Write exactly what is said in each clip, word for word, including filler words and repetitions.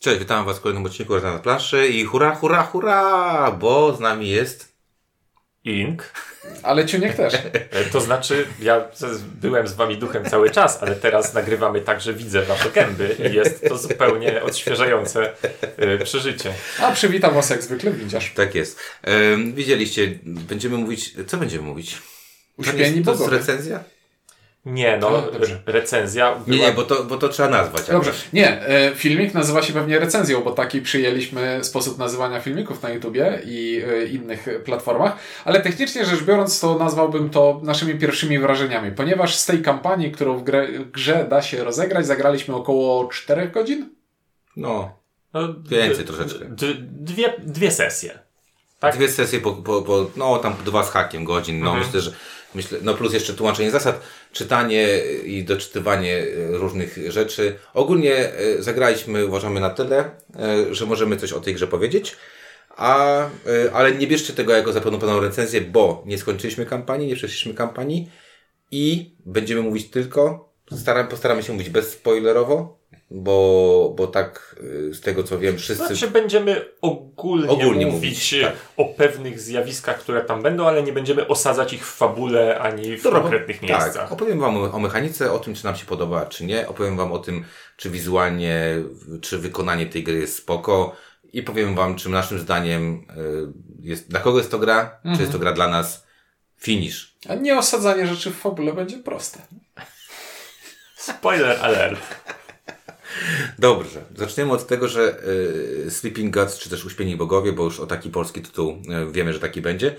Cześć, witam Was w kolejnym odcinku Razem na planszy i hura, hura, hura, bo z nami jest... Ink. Ale Ciuniek też. To znaczy, ja byłem z Wami duchem cały czas, ale teraz nagrywamy tak, że widzę Wasze gęby i jest to zupełnie odświeżające przeżycie. A przywitam Was jak zwykle, widzisz. Tak jest. Ehm, widzieliście, będziemy mówić... Co będziemy mówić? Uśmieni bogowie. To jest recenzja? Nie, no, no recenzja... Była... Nie, nie, bo to, bo to trzeba nazwać. Dobrze, jakoś. Nie, e, filmik nazywa się pewnie recenzją, bo taki przyjęliśmy sposób nazywania filmików na YouTubie i e, innych platformach, ale technicznie rzecz biorąc to nazwałbym to naszymi pierwszymi wrażeniami, ponieważ z tej kampanii, którą w grę, grze da się rozegrać, zagraliśmy około czterech godzin? No, no więcej d- troszeczkę. D- dwie, dwie sesje. Tak? Dwie sesje, bo, bo, bo no, tam dwa z hakiem godzin, no mhm. myślę, że Myślę, no plus jeszcze tłumaczenie zasad, czytanie i doczytywanie różnych rzeczy. Ogólnie zagraliśmy, uważamy, na tyle, że możemy coś o tej grze powiedzieć, a, ale nie bierzcie tego jako zaplanowaną recenzję, bo nie skończyliśmy kampanii, nie przeszliśmy kampanii i będziemy mówić tylko, staram, postaramy się mówić bezspoilerowo, bo, bo tak z tego co wiem wszyscy... Znaczy będziemy ogólnie, ogólnie mówić, mówić tak. o pewnych zjawiskach, które tam będą, ale nie będziemy osadzać ich w fabule ani w Dobra, konkretnych miejscach. Tak. Opowiem Wam o, o mechanice, o tym czy nam się podoba, czy nie. Opowiem Wam o tym, czy wizualnie, czy wykonanie tej gry jest spoko i powiem Wam, czym naszym zdaniem jest, dla kogo jest to gra, mhm. czy jest to gra dla nas. Finish. A nie osadzanie rzeczy w fabule będzie proste. Spoiler alert. Dobrze, zaczniemy od tego, że y, Sleeping Gods, czy też Uśpieni Bogowie, bo już o taki polski tytuł y, wiemy, że taki będzie,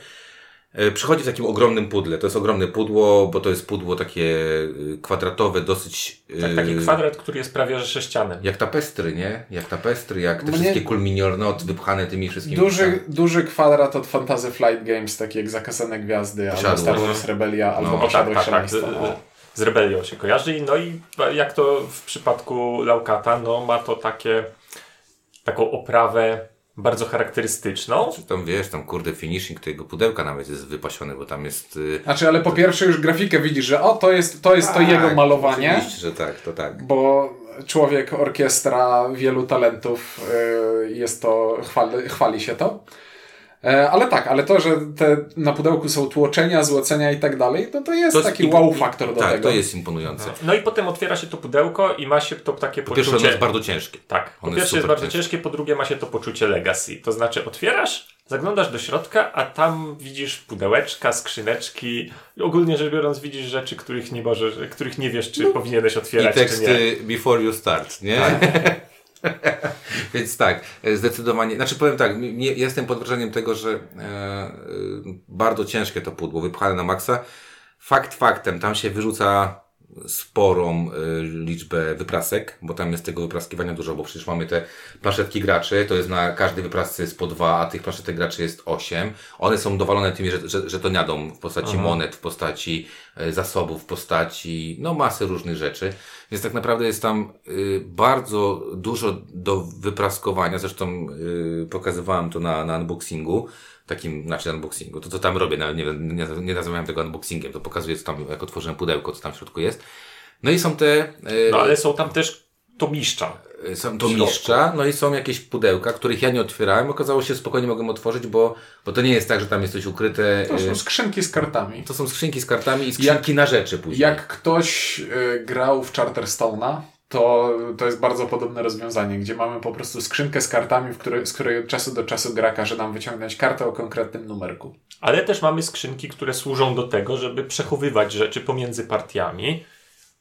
y, przychodzi w takim ogromnym pudle. To jest ogromne pudło, bo to jest pudło takie y, kwadratowe, dosyć... Y, tak, taki kwadrat, który jest prawie że sześciany. Jak tapestry, nie? Jak tapestry, jak te Mnie... wszystkie kulminiornoty wypchane tymi wszystkimi... Duży, wszystkimi. Duży kwadrat od Fantasy Flight Games, taki jak Zakasane Gwiazdy, albo Star Wars Rebelia, albo Pośrodowsze Państwa. Z Rebelią się kojarzy, no i jak to w przypadku Laukata, no ma to takie taką oprawę bardzo charakterystyczną. Czy tam wiesz, tam kurde finishing tego pudełka nawet jest wypasiony, bo tam jest... Yy, znaczy, ale po to... pierwsze już grafikę widzisz, że o, to jest to, jest to tak, jego malowanie. Oczywiście, że tak, to tak. Bo człowiek, orkiestra wielu talentów, yy, jest to, chwali, chwali się to. Ale tak, ale to, że te na pudełku są tłoczenia, złocenia i tak dalej, to to jest to taki imp- wow faktor do tak, tego. Tak, to jest imponujące. No. no i potem otwiera się to pudełko i ma się to takie po poczucie... Po pierwsze ono jest bardzo ciężkie. Tak, po pierwsze jest, jest bardzo ciężkie. ciężkie, po drugie ma się to poczucie legacy. To znaczy otwierasz, zaglądasz do środka, a tam widzisz pudełeczka, skrzyneczki. Ogólnie rzecz biorąc widzisz rzeczy, których nie możesz, których nie wiesz, czy no. powinieneś otwierać, I teksty czy nie. Before you start, nie? Tak. Więc tak, zdecydowanie, znaczy powiem tak, nie, jestem pod wrażeniem tego, że e, bardzo ciężkie to pudło, wypchane na maksa. Fakt faktem, tam się wyrzuca sporą e, liczbę wyprasek, bo tam jest tego wypraskiwania dużo, bo przecież mamy te planszetki graczy, to jest na każdej wyprasce jest po dwa, a tych planszetek graczy jest osiem. One są dowalone tymi żetoniadą w postaci Aha. monet, w postaci e, zasobów, w postaci, no masy różnych rzeczy. Więc tak naprawdę jest tam y, bardzo dużo do wypraskowania, zresztą y, pokazywałem to na, na unboxingu, takim, znaczy unboxingu, to co tam robię, nawet nie, nie, nie nazywałem tego unboxingiem, to pokazuję co tam, jak otworzyłem pudełko, co tam w środku jest. No i są te... Y, no ale są tam też tomiszcza. Y, są tomiszcza, no i są jakieś pudełka, których ja nie otwierałem, okazało się, spokojnie mogłem otworzyć, bo, bo to nie jest tak, że tam jest coś ukryte. To są skrzynki z kartami. To są skrzynki z kartami i skrzynki jak, na rzeczy później. Jak ktoś y, grał w Charterstone'a, to, to jest bardzo podobne rozwiązanie, gdzie mamy po prostu skrzynkę z kartami, w której, z której od czasu do czasu gra każe nam wyciągnąć kartę o konkretnym numerku. Ale też mamy skrzynki, które służą do tego, żeby przechowywać rzeczy pomiędzy partiami.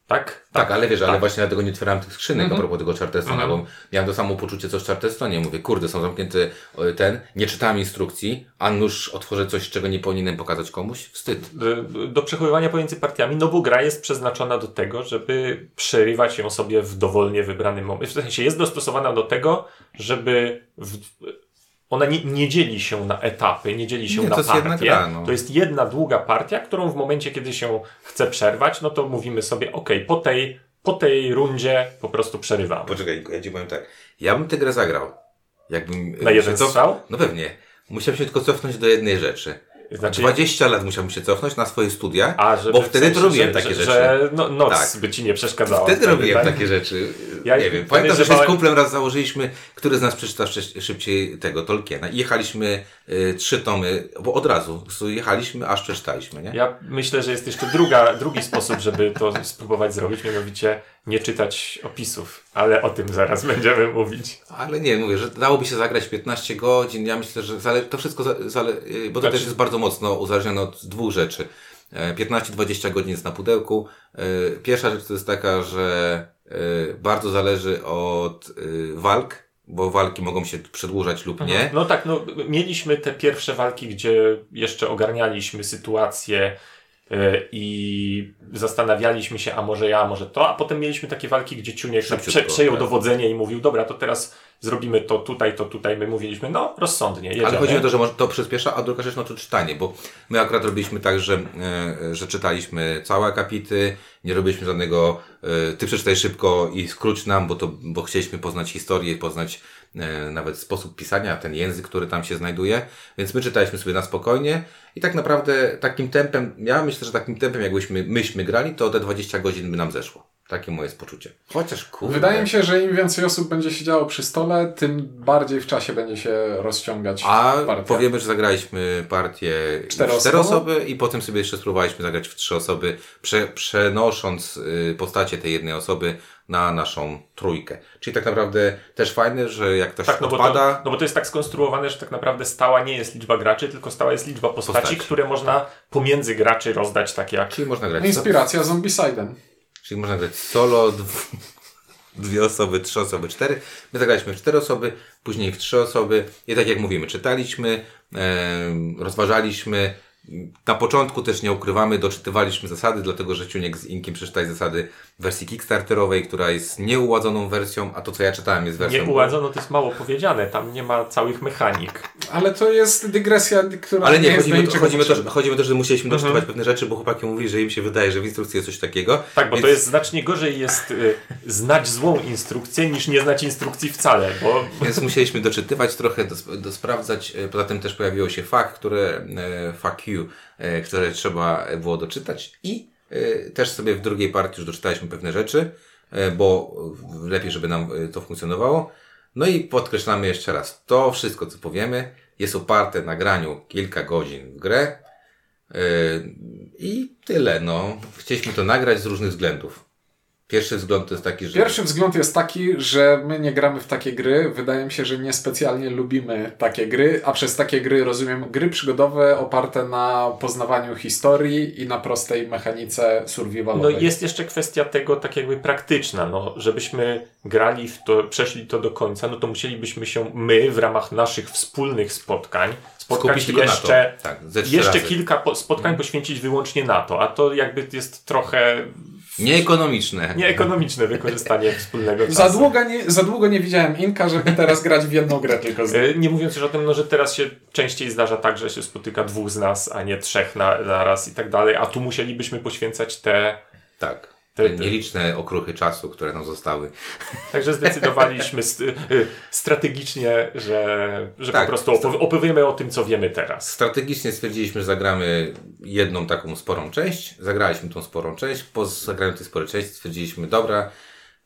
Tak? Tak, tak, ale wiesz, tak. ale właśnie dlatego nie otwierałem tych skrzynek mm-hmm. a propos tego Charterstone'a, mm-hmm. bo miałem to samo poczucie, co w Charterstone'ie. Mówię, kurde, są zamknięte ten, nie czytałem instrukcji, a nuż otworzę coś, czego nie powinienem pokazać komuś. Wstyd. Do, do przechowywania pomiędzy partiami, no bo gra jest przeznaczona do tego, żeby przerywać ją sobie w dowolnie wybranym momencie. W sensie jest dostosowana do tego, żeby... W... Ona nie, nie dzieli się na etapy, nie dzieli się nie, na to partie. Jest gra, no. To jest jedna długa partia, którą w momencie, kiedy się chce przerwać, no to mówimy sobie, okej, okay, po, tej, po tej rundzie po prostu przerywamy. Poczekaj, ja ci powiem tak. Ja bym tę grę zagrał. Jakbym, na jeden strzał? No pewnie. Musiałem się tylko cofnąć do jednej rzeczy. Znaczy, dwadzieścia lat musiałbym się cofnąć na swoje studia, a, bo wtedy to robiłem że, takie że, rzeczy. Że no, noc tak. by ci nie przeszkadzała. Wtedy, wtedy robiłem tak? takie rzeczy. Ja nie wiem. Pamiętam, że się z kumplem raz założyliśmy, który z nas przeczytał szybciej tego Tolkiena. I jechaliśmy y, trzy tomy, bo od razu jechaliśmy, aż przeczytaliśmy. Nie? Ja myślę, że jest jeszcze druga, drugi sposób, żeby to spróbować zrobić, mianowicie nie czytać opisów, ale o tym zaraz będziemy mówić. Ale nie, mówię, że dałoby się zagrać piętnaście godzin. Ja myślę, że zale- to wszystko, za- zale- bo to znaczy... też jest bardzo mocno uzależnione od dwóch rzeczy. piętnaście do dwudziestu godzin jest na pudełku. Pierwsza rzecz to jest taka, że bardzo zależy od walk, bo walki mogą się przedłużać lub nie. Aha. No tak, no mieliśmy te pierwsze walki, gdzie jeszcze ogarnialiśmy sytuację i zastanawialiśmy się, a może ja, a może to, a potem mieliśmy takie walki, gdzie Ciuniek prze, przejął tak. dowodzenie i mówił, dobra, to teraz zrobimy to tutaj, to tutaj, my mówiliśmy, no rozsądnie, jedziemy. Ale chodzi o to, że to przyspiesza, a druga rzecz, no to czytanie, bo my akurat robiliśmy tak, że, że czytaliśmy całe akapity, nie robiliśmy żadnego, ty przeczytaj szybko i skróć nam, bo to, bo chcieliśmy poznać historię, poznać nawet sposób pisania, ten język, który tam się znajduje, więc my czytaliśmy sobie na spokojnie i tak naprawdę takim tempem, ja myślę, że takim tempem jakbyśmy myśmy grali, to te dwadzieścia godzin by nam zeszło. Takie moje jest poczucie. Chociaż kurde. Wydaje mi się, że im więcej osób będzie siedziało przy stole, tym bardziej w czasie będzie się rozciągać A partia. Powiemy, że zagraliśmy partię cztery osoby? cztery osoby i potem sobie jeszcze spróbowaliśmy zagrać w trzy osoby, prze, przenosząc postacie tej jednej osoby na naszą trójkę. Czyli tak naprawdę też fajne, że jak ktoś tak, no odpada... Bo to, no bo to jest tak skonstruowane, że tak naprawdę stała nie jest liczba graczy, tylko stała jest liczba postaci, postaci. które można pomiędzy graczy rozdać tak jak... Czyli można grać... Inspiracja Zombieside'em. Czyli można grać solo, dw- dwie osoby, trzy osoby, cztery. My zagraliśmy w cztery osoby, później w trzy osoby. I tak jak mówimy, czytaliśmy, e, rozważaliśmy. Na początku też nie ukrywamy, doczytywaliśmy zasady, dlatego że Ciuniek z Inkiem przeczytał zasady w wersji kickstarterowej, która jest nieuładzoną wersją, a to co ja czytałem jest wersją... Nieuładzoną to jest mało powiedziane, tam nie ma całych mechanik. Ale to jest dygresja, która... Ale nie, nie chodzi, jest o, chodzi, o to, że, chodzi o to, że musieliśmy mhm. doczytywać pewne rzeczy, bo chłopaki mówili, że im się wydaje, że w instrukcji jest coś takiego. Tak, bo więc... to jest znacznie gorzej jest y, znać złą instrukcję, niż nie znać instrukcji wcale, bo... Więc musieliśmy doczytywać trochę, dos- dosprawdzać, poza tym też pojawiło się fakt, które... E, fuck you, które trzeba było doczytać i też sobie w drugiej partii już doczytaliśmy pewne rzeczy, bo lepiej, żeby nam to funkcjonowało. No i podkreślamy jeszcze raz, to wszystko, co powiemy, jest oparte na graniu kilka godzin w grę i tyle. No, chcieliśmy to nagrać z różnych względów. Pierwszy wzgląd to jest taki, że... Pierwszy wzgląd jest taki, że my nie gramy w takie gry. Wydaje mi się, że niespecjalnie lubimy takie gry, a przez takie gry rozumiem gry przygodowe oparte na poznawaniu historii i na prostej mechanice survivalowej. No jest jeszcze kwestia tego tak jakby praktyczna, no żebyśmy grali w to, przeszli to do końca, no to musielibyśmy się my w ramach naszych wspólnych spotkań spotkać Skupić jeszcze, tak, jeszcze kilka po, spotkań hmm. poświęcić wyłącznie na to, a to jakby jest trochę... Nieekonomiczne. Nieekonomiczne wykorzystanie wspólnego czasu. Za długo, nie, za długo nie widziałem Inka, żeby teraz grać w jedną grę tylko. Z... Nie mówiąc już o tym, no, że teraz się częściej zdarza tak, że się spotyka dwóch z nas, a nie trzech na, na raz i tak dalej, a tu musielibyśmy poświęcać te... Tak. Te, te nieliczne okruchy czasu, które nam zostały. Także zdecydowaliśmy st- strategicznie, że, że tak, po prostu opow- opowiemy o tym, co wiemy teraz. Strategicznie stwierdziliśmy, że zagramy jedną taką sporą część. Zagraliśmy tą sporą część. Po zagraniu tej sporej części stwierdziliśmy, dobra,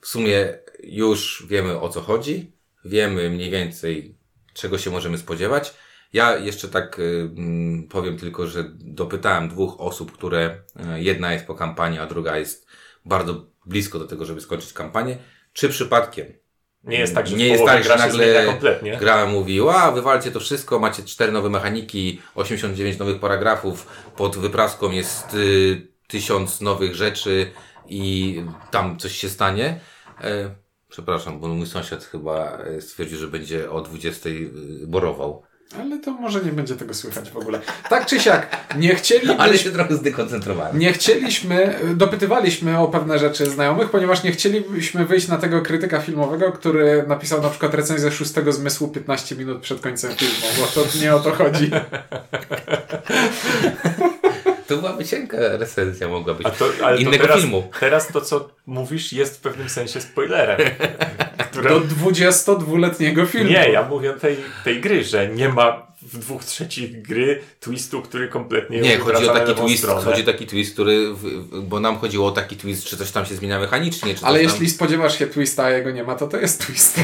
w sumie już wiemy, o co chodzi. Wiemy mniej więcej, czego się możemy spodziewać. Ja jeszcze tak hmm, powiem tylko, że dopytałem dwóch osób, które jedna jest po kampanii, a druga jest bardzo blisko do tego, żeby skończyć kampanię. Czy przypadkiem nie jest tak, że, nie jest tak, że nagle gra mówi, a wywalcie to wszystko, macie cztery nowe mechaniki, osiemdziesiąt dziewięć nowych paragrafów, pod wypraską jest y, tysiąc nowych rzeczy i tam coś się stanie. E, przepraszam, bo mój sąsiad chyba stwierdził, że będzie o dwudziestej borował. Ale to może nie będzie tego słychać w ogóle. Tak czy siak, nie chcieliśmy... Ale się trochę zdekoncentrowałem. Nie chcieliśmy, dopytywaliśmy o pewne rzeczy znajomych, ponieważ nie chcielibyśmy wyjść na tego krytyka filmowego, który napisał na przykład recenzję Szóstego Zmysłu piętnaście minut przed końcem filmu, bo to nie o to chodzi. To byłaby cienka recenzja, mogła być to, innego to teraz, filmu. Teraz to, co mówisz, jest w pewnym sensie spoilerem. Które... Do dwudziestodwuletniego filmu. Nie, ja mówię tej, tej gry, że nie ma w dwóch trzecich gry twistu, który kompletnie nie chodzi o taki twist, stronę. Chodzi o taki twist, który, bo nam chodziło o taki twist, czy coś tam się zmienia mechanicznie. Czy ale tam... jeśli spodziewasz się twista, a jego nie ma, to to jest twist.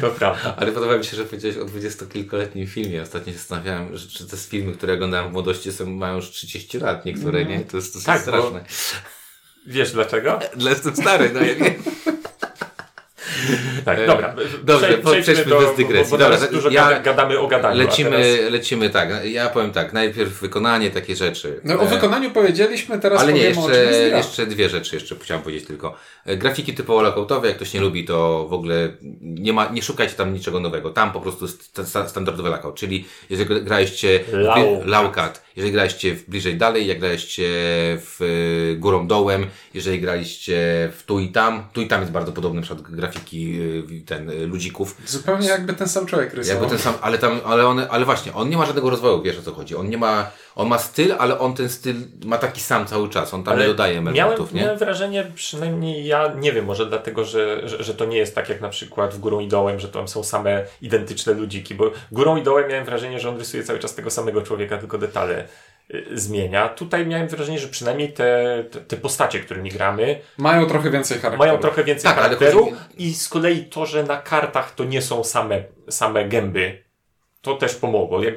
To prawda. Ale podoba mi się, że powiedziałeś o dwudziestokilkoletnim filmie. Ostatnio się zastanawiałem, czy te filmy, które oglądałem w młodości, są, mają już trzydzieści lat. Niektóre, nie? To jest, to jest tak, straszne. Bo... Wiesz dlaczego? Dla jestem stary, no ja wiem. Tak, dobra. Dobrze, przejdźmy, przejdźmy do, bez dygresji. Bo, bo dobra, dużo ja, gadamy o gadaniu. Lecimy, teraz... lecimy tak. Ja powiem tak, najpierw wykonanie, takie rzeczy. No o wykonaniu powiedzieliśmy, teraz ale nie, jeszcze, jeszcze dwie rzeczy jeszcze chciałem powiedzieć tylko. Grafiki typowo lockoutowe, jak ktoś nie lubi, to w ogóle nie ma, nie szukajcie tam niczego nowego. Tam po prostu st- standardowy lockout, czyli jeżeli graliście w Laukat, jeżeli graliście w bliżej dalej, jak graliście w górą dołem, jeżeli graliście w tu i tam, tu i tam jest bardzo podobny przykład grafiki ten ludzików. Zupełnie jakby ten sam człowiek rysował. Jakby ten sam, ale tam, ale on, ale właśnie, on nie ma żadnego rozwoju, wiesz o co chodzi. On nie ma, on ma styl, ale on ten styl ma taki sam cały czas. On tam ale nie dodaje elementów, nie? Miałem wrażenie, przynajmniej ja, nie wiem, może dlatego, że, że, że to nie jest tak jak na przykład w Górą i Dołem, że tam są same identyczne ludziki, bo Górą i Dołem miałem wrażenie, że on rysuje cały czas tego samego człowieka, tylko detale zmienia. Tutaj miałem wrażenie, że przynajmniej te, te, te postacie, którymi gramy, mają trochę więcej charakteru. Mają trochę więcej tak, charakteru chodzi... i z kolei to, że na kartach to nie są same, same gęby, to też pomogło. Ja,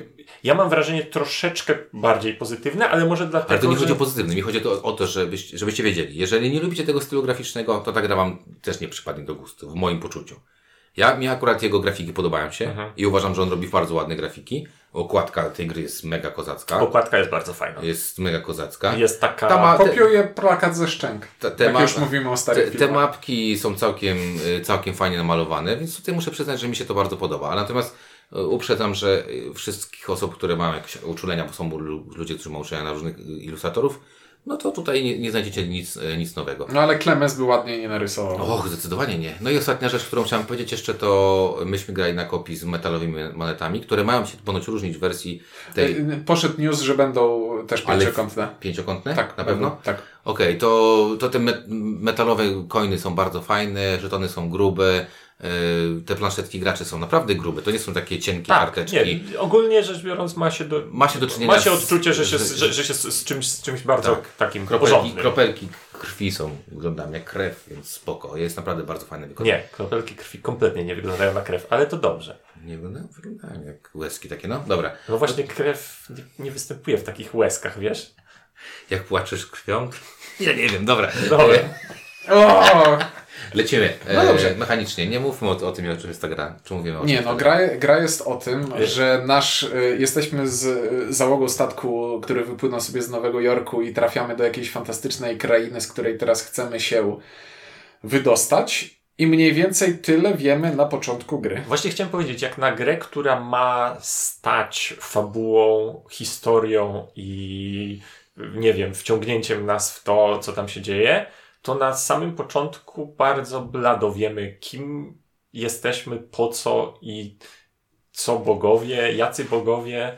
ja mam wrażenie troszeczkę bardziej pozytywne, ale może dlatego, Ale to nie że... chodzi o pozytywne, mi chodzi o, o to, żebyście, żebyście wiedzieli. Jeżeli nie lubicie tego stylu graficznego, to ta gra wam też nie przypadnie do gustu, w moim poczuciu. Ja, mi akurat jego grafiki podobają się Aha. i uważam, że on robi bardzo ładne grafiki. Okładka tej gry jest mega kozacka. Okładka jest bardzo fajna. Jest mega kozacka. Jest taka... Ta ma... Kopiuje plakat ze szczęk. Te, te jak ma... już mówimy o starych te, te mapki są całkiem, całkiem fajnie namalowane, więc tutaj muszę przyznać, że mi się to bardzo podoba. Natomiast uprzedzam, że wszystkich osób, które mają jakieś uczulenia, bo są ludzie, którzy mają uczulenia na różnych ilustratorów, no to tutaj nie, nie znajdziecie nic, nic nowego. No ale Klemens był ładnie nie narysował. Och, zdecydowanie nie. No i ostatnia rzecz, którą chciałem powiedzieć jeszcze, to myśmy grali na kopii z metalowymi monetami, które mają się ponoć różnić w wersji tej... Poszedł news, że będą też pięciokątne. Ale pięciokątne? Tak. Na pewno? Tak. Okej, okay, to, to te metalowe coiny są bardzo fajne, żetony są grube, te planszetki graczy są naprawdę grube, to nie są takie cienkie tak, karteczki. Nie. Ogólnie rzecz biorąc ma się do, ma się do czynienia ma się odczucie, z, że się, z, że, że się z, z, czymś, z czymś bardzo tak. takim kropelki, porządnym. Kropelki krwi są, wyglądają jak krew, więc spoko. Jest naprawdę bardzo fajne wykonanie. Nie, kropelki krwi kompletnie nie wyglądają na krew, ale to dobrze. Nie wyglądają, wyglądają jak łezki takie, no dobra. No właśnie krew nie, nie występuje w takich łezkach, wiesz? Jak płaczesz krwią? Ja nie wiem, dobra. Dobra. O! Lecimy. No dobrze. E, mechanicznie. Nie mówmy o, o tym, o czym jest ta gra. Czy mówimy o Nie, no gra, gra jest o tym, Wiesz? że nasz, y, jesteśmy z y, załogą statku, który wypłynął sobie z Nowego Jorku i trafiamy do jakiejś fantastycznej krainy, z której teraz chcemy się wydostać. I mniej więcej tyle wiemy na początku gry. Właśnie chciałem powiedzieć, jak na grę, która ma stać fabułą, historią i nie wiem, wciągnięciem nas w to, co tam się dzieje, to na samym początku bardzo blado wiemy, kim jesteśmy, po co i co bogowie, jacy bogowie.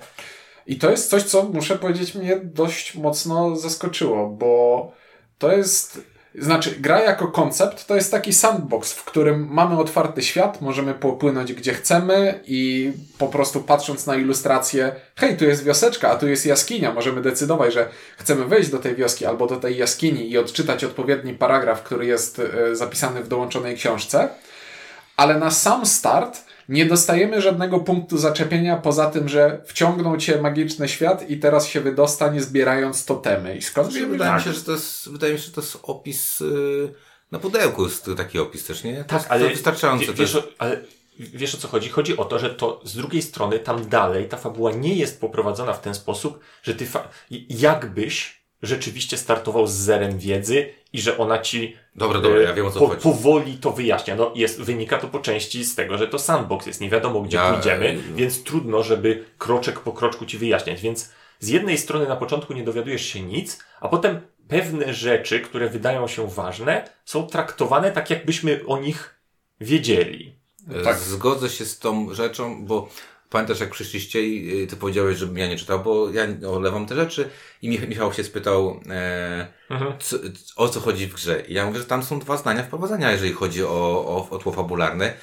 I to jest coś, co muszę powiedzieć, mnie dość mocno zaskoczyło, bo to jest, znaczy gra jako koncept to jest taki sandbox, w którym mamy otwarty świat, możemy popłynąć gdzie chcemy i po prostu patrząc na ilustrację, hej, tu jest wioseczka, a tu jest jaskinia, możemy decydować, że chcemy wejść do tej wioski albo do tej jaskini i odczytać odpowiedni paragraf, który jest zapisany w dołączonej książce, ale na sam start nie dostajemy żadnego punktu zaczepienia poza tym, że wciągnął cię magiczny świat i teraz się wydostań zbierając totemy. I skąd wiemy? Wydaje mi się, że to jest, wydaje mi się, że to jest opis yy, na pudełku, jest taki opis też, nie? Tak, to, ale, to wystarczające w, wiesz, ale wiesz o co chodzi? Chodzi o to, że to z drugiej strony tam dalej ta fabuła nie jest poprowadzona w ten sposób, że ty fa- jakbyś rzeczywiście startował z zerem wiedzy i że ona ci dobra, dobra, ja wiem, o co po, chodzi. powoli to wyjaśnia. No jest, wynika to po części z tego, że to sandbox jest, nie wiadomo gdzie ja, pójdziemy, e, więc trudno, żeby kroczek po kroczku ci wyjaśniać. Więc z jednej strony na początku nie dowiadujesz się nic, a potem pewne rzeczy, które wydają się ważne, są traktowane tak, jakbyśmy o nich wiedzieli. Tak. Zgodzę się z tą rzeczą, bo pamiętasz, jak przyszliście i ty powiedziałeś, żebym ja nie czytał, bo ja olewam te rzeczy i Michał się spytał e, mhm. co, o co chodzi w grze. I ja mówię, że tam są dwa zdania wprowadzenia, jeżeli chodzi o, o, o tło fabularne.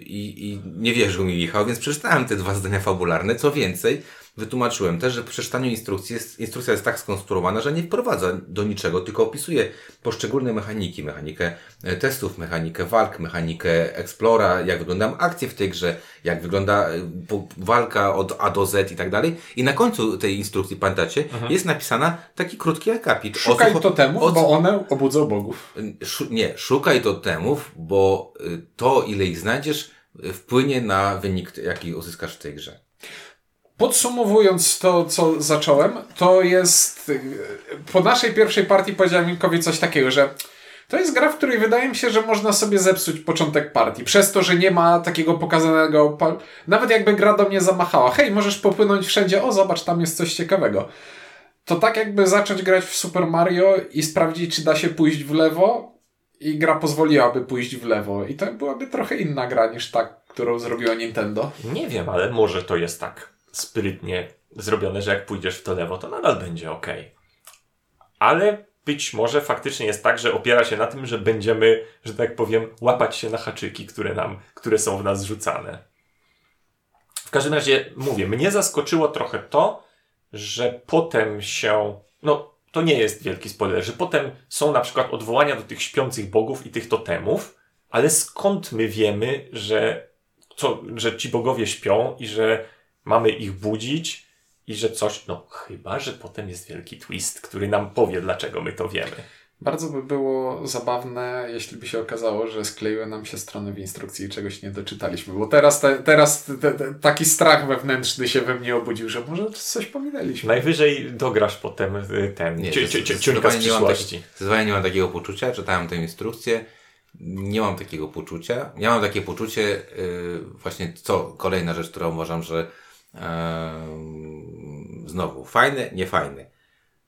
i, i nie wierzył mi Michał, więc przeczytałem te dwa zdania fabularne. Co więcej, wytłumaczyłem też, że po przeczytaniu instrukcji jest, instrukcja jest tak skonstruowana, że nie wprowadza do niczego, tylko opisuje poszczególne mechaniki, mechanikę testów, mechanikę walk, mechanikę explora, jak wyglądają akcje w tej grze, jak wygląda walka od A do Z i tak dalej. I na końcu tej instrukcji, pamiętacie, aha, jest napisana taki krótki akapit. Szukaj totemów, od... bo one obudzą bogów. Szu... Nie, szukaj totemów, bo to, ile ich znajdziesz, wpłynie na wynik, jaki uzyskasz w tej grze. Podsumowując to, co zacząłem, to jest... Po naszej pierwszej partii powiedziałem Milkowi coś takiego, że to jest gra, w której wydaje mi się, że można sobie zepsuć początek partii. Przez to, że nie ma takiego pokazanego... Pal... Nawet jakby gra do mnie zamachała. Hej, możesz popłynąć wszędzie. O, zobacz, tam jest coś ciekawego. To tak jakby zacząć grać w Super Mario i sprawdzić, czy da się pójść w lewo i gra pozwoliłaby pójść w lewo. I to byłaby trochę inna gra niż ta, którą zrobiło Nintendo. Nie wiem, ale może to jest tak sprytnie zrobione, że jak pójdziesz w to lewo, to nadal będzie okej. Okay. Ale być może faktycznie jest tak, że opiera się na tym, że będziemy, że tak powiem, łapać się na haczyki, które nam, które są w nas rzucane. W każdym razie mówię, mnie zaskoczyło trochę to, że potem się, no to nie jest wielki spoiler, że potem są na przykład odwołania do tych śpiących bogów i tych totemów, ale skąd my wiemy, że, co, że ci bogowie śpią i że mamy ich budzić i że coś, no chyba, że potem jest wielki twist, który nam powie, dlaczego my to wiemy. Bardzo by było zabawne, jeśli by się okazało, że skleiły nam się strony w instrukcji i czegoś nie doczytaliśmy, bo teraz, te, teraz te, te, taki strach wewnętrzny się we mnie obudził, że może coś pominęliśmy. Najwyżej dograsz potem ten ciunka z przyszłości. Zdecydowanie nie mam takiego poczucia, czytałem tę instrukcję. Nie mam takiego poczucia. Ja mam takie poczucie, yy, właśnie co kolejna rzecz, którą uważam, że Eee, znowu, fajny, niefajny.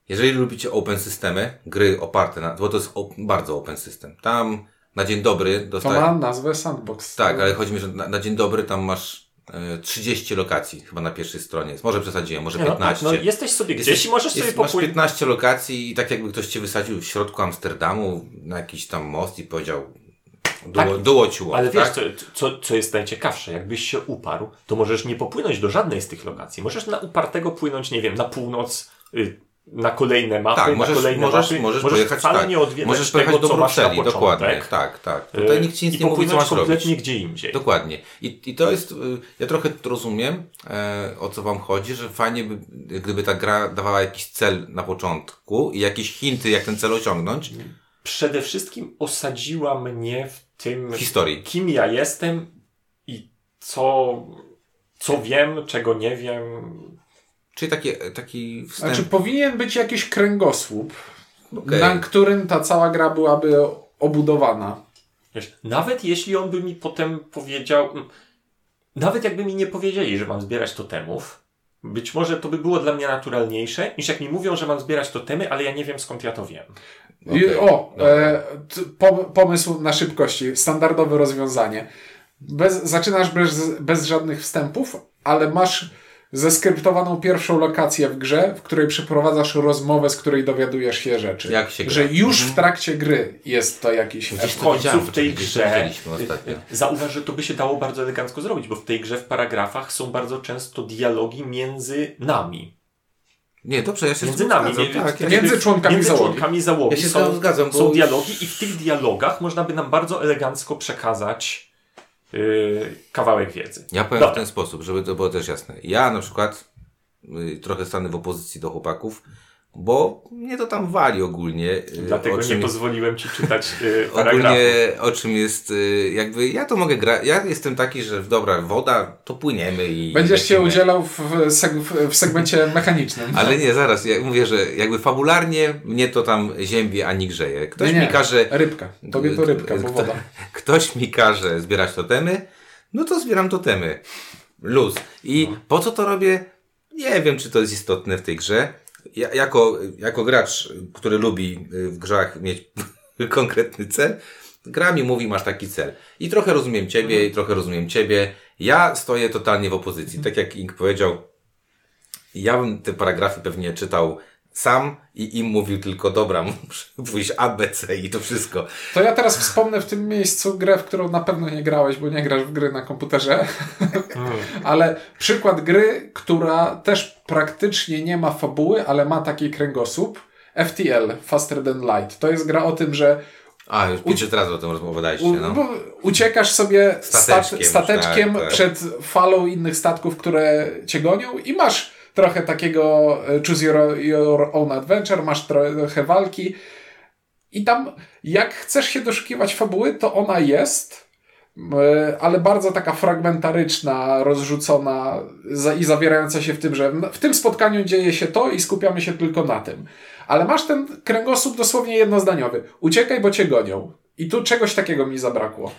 Jeżeli lubicie open systemy, gry oparte na, bo to jest op, bardzo open system. Tam na dzień dobry dostaję... To ma nazwę sandbox. Tak, ale chodzi mi, że na, na dzień dobry tam masz e, trzydzieści lokacji chyba na pierwszej stronie. Może przesadziłem, może piętnaście. No, no, jesteś sobie gdzieś jesteś, i możesz jest, sobie popłynąć. Masz piętnaście lokacji i tak jakby ktoś cię wysadził w środku Amsterdamu na jakiś tam most i powiedział... Duło, tak, duło ciło, ale wiesz, tak? co, co, co jest najciekawsze, jakbyś się uparł, to możesz nie popłynąć do żadnej z tych lokacji. Możesz na upartego płynąć, nie wiem, na północ, y, na kolejne mapy, tak, na możesz, kolejne możesz, mapy. Możesz, możesz pojechać, tak. Nie odwiedzać możesz tego, pojechać do Brukseli, dokładnie. Tak, tak. Tutaj nikt ci nic nie mówi, co masz kompletnie robić. Gdzie indziej. Dokładnie. I, i to jest, ja trochę rozumiem, e, o co wam chodzi, że fajnie by, gdyby ta gra dawała jakiś cel na początku i jakieś hinty, jak ten cel osiągnąć. Przede wszystkim osadziła mnie w tym, historii. Kim ja jestem i co, co wiem, czego nie wiem. Czyli taki, taki wstęp. Znaczy powinien być jakiś kręgosłup, okay, na którym ta cała gra byłaby obudowana. Wiesz, nawet jeśli on by mi potem powiedział, nawet jakby mi nie powiedzieli, że mam zbierać totemów, być może to by było dla mnie naturalniejsze, niż jak mi mówią, że mam zbierać totemy, ale ja nie wiem, skąd ja to wiem. Okay. O, e, t, pom- pomysł na szybkości, standardowe rozwiązanie. Bez, zaczynasz bez, bez żadnych wstępów, ale masz zeskryptowaną pierwszą lokację w grze, w której przeprowadzasz rozmowę, z której dowiadujesz się rzeczy. Jak się gra? Że już mhm. w trakcie gry jest to jakiś... W końcu w tej grze zauważ, że to by się dało bardzo elegancko zrobić, bo w tej grze w paragrafach są bardzo często dialogi między nami. Nie, dobrze, ja się między nami, zgadzam. Tak, ja między członkami między załogi, członkami załogi ja się są, zgadzam, bo... są dialogi i w tych dialogach można by nam bardzo elegancko przekazać yy, kawałek wiedzy. Ja powiem Dobra. w ten sposób, żeby to było też jasne. Ja na przykład yy, trochę stanę w opozycji do chłopaków, bo mnie to tam wali ogólnie. Yy, Dlatego czym... nie pozwoliłem ci czytać yy, paragrafu. Ogólnie o czym jest, yy, jakby ja to mogę grać, ja jestem taki, że dobra, woda, to płyniemy i... Będziesz lecimy. się udzielał w, seg- w segmencie mechanicznym. Ale nie, zaraz, ja mówię, że jakby fabularnie mnie to tam ziębie ani grzeje. Ktoś nie, nie, mi każe... rybka, tobie to rybka, bo woda. Ktoś mi każe zbierać totemy, no to zbieram totemy. Luz. I no. po co to robię? Nie wiem, czy to jest istotne w tej grze. Ja, jako, jako gracz, który lubi w grach mieć konkretny cel, gra mi mówi, masz taki cel. I trochę rozumiem ciebie, mm. i trochę rozumiem ciebie. Ja stoję totalnie w opozycji. Mm. Tak jak Ink powiedział, ja bym te paragrafy pewnie czytał sam i im mówił tylko dobra, muszę pójść A, B, C i to wszystko. To ja teraz wspomnę w tym miejscu grę, w którą na pewno nie grałeś, bo nie grasz w gry na komputerze, mm. ale przykład gry, która też praktycznie nie ma fabuły, ale ma taki kręgosłup, F T L, Faster Than Light. To jest gra o tym, że A, już pięć razy o tym rozmawialiście, no. Uciekasz sobie stateczkiem, stateczkiem tak, tak. przed falą innych statków, które cię gonią i masz trochę takiego choose your, your own adventure, masz trochę walki i tam jak chcesz się doszukiwać fabuły, to ona jest, ale bardzo taka fragmentaryczna, rozrzucona i zawierająca się w tym, że w tym spotkaniu dzieje się to i skupiamy się tylko na tym. Ale masz ten kręgosłup dosłownie jednozdaniowy. Uciekaj, bo cię gonią. I tu czegoś takiego mi zabrakło.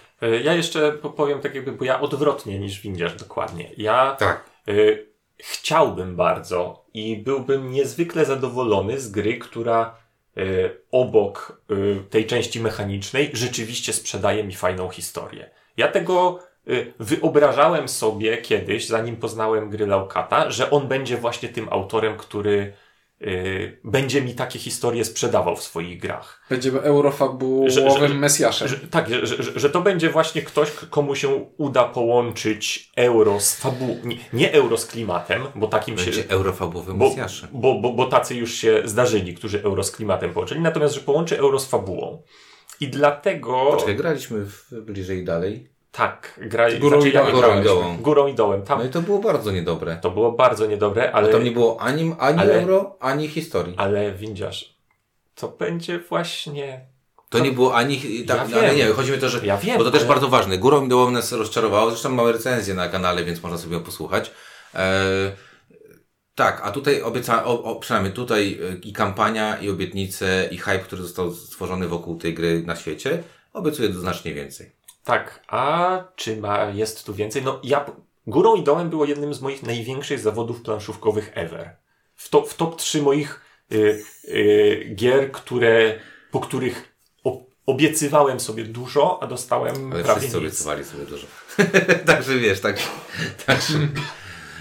Ja jeszcze powiem tak jakby, bo ja odwrotnie niż windiarz dokładnie. Ja tak. y, chciałbym bardzo i byłbym niezwykle zadowolony z gry, która y, obok y, tej części mechanicznej rzeczywiście sprzedaje mi fajną historię. Ja tego y, wyobrażałem sobie kiedyś, zanim poznałem gry Laukata, że on będzie właśnie tym autorem, który Yy, będzie mi takie historie sprzedawał w swoich grach. Będzie eurofabułowym mesjaszem. Że, tak, że, że, że to będzie właśnie ktoś, komu się uda połączyć euro z fabułą. Nie, nie euro z klimatem, bo takim będzie się... Będzie eurofabułowym mesjaszem. Bo, bo, bo, bo tacy już się zdarzyli, którzy euro z klimatem połączyli. Natomiast, że połączy euro z fabułą. I dlatego... Poczekaj, graliśmy w bliżej dalej. Tak, grali górą, znaczy, ja górą, dołem. górą i dołem. Tam. No i to było bardzo niedobre. To było bardzo niedobre, ale... A tam nie było ani, ani ale, euro, ani historii. Ale windziarz, to będzie właśnie... To, to nie było ani... Tak, ja ale nie, chodzi mi o to, że... Ja wiem, bo to też ale... bardzo ważne. Górą i dołem nas rozczarowało. Zresztą mamy recenzję na kanale, więc można sobie ją posłuchać. Eee, tak, a tutaj obieca... o, o, przynajmniej tutaj i kampania, i obietnice, i hype, który został stworzony wokół tej gry na świecie, obiecuje znacznie więcej. Tak, a czy ma, jest tu więcej? No ja, górą i dołem było jednym z moich największych zawodów planszówkowych ever. W, to, w top trzy moich y, y, gier, które, po których obiecywałem sobie dużo, a dostałem ale prawie wszyscy nic. Obiecywali sobie dużo. Także wiesz, tak, także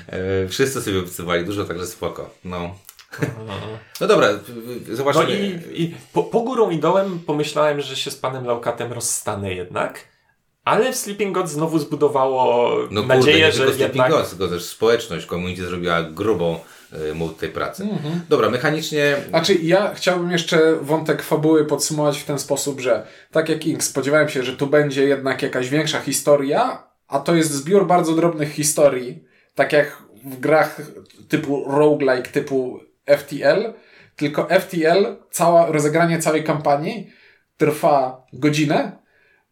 e, wszyscy sobie obiecywali dużo, także spoko. No. No dobra, zobaczmy. No i, i po, po górą i dołem pomyślałem, że się z panem Laukatem rozstanę jednak. Ale w Sleeping Gods znowu zbudowało no nadzieję, kurde, że Sleeping jednak... Gods, tylko też społeczność, community zrobiła grubą y, moc tej pracy. Mm-hmm. Dobra, mechanicznie... Znaczy ja chciałbym jeszcze wątek fabuły podsumować w ten sposób, że tak jak Inks, spodziewałem się, że tu będzie jednak jakaś większa historia, a to jest zbiór bardzo drobnych historii, tak jak w grach typu roguelike, typu F T L, tylko F T L, cała, rozegranie całej kampanii trwa godzinę,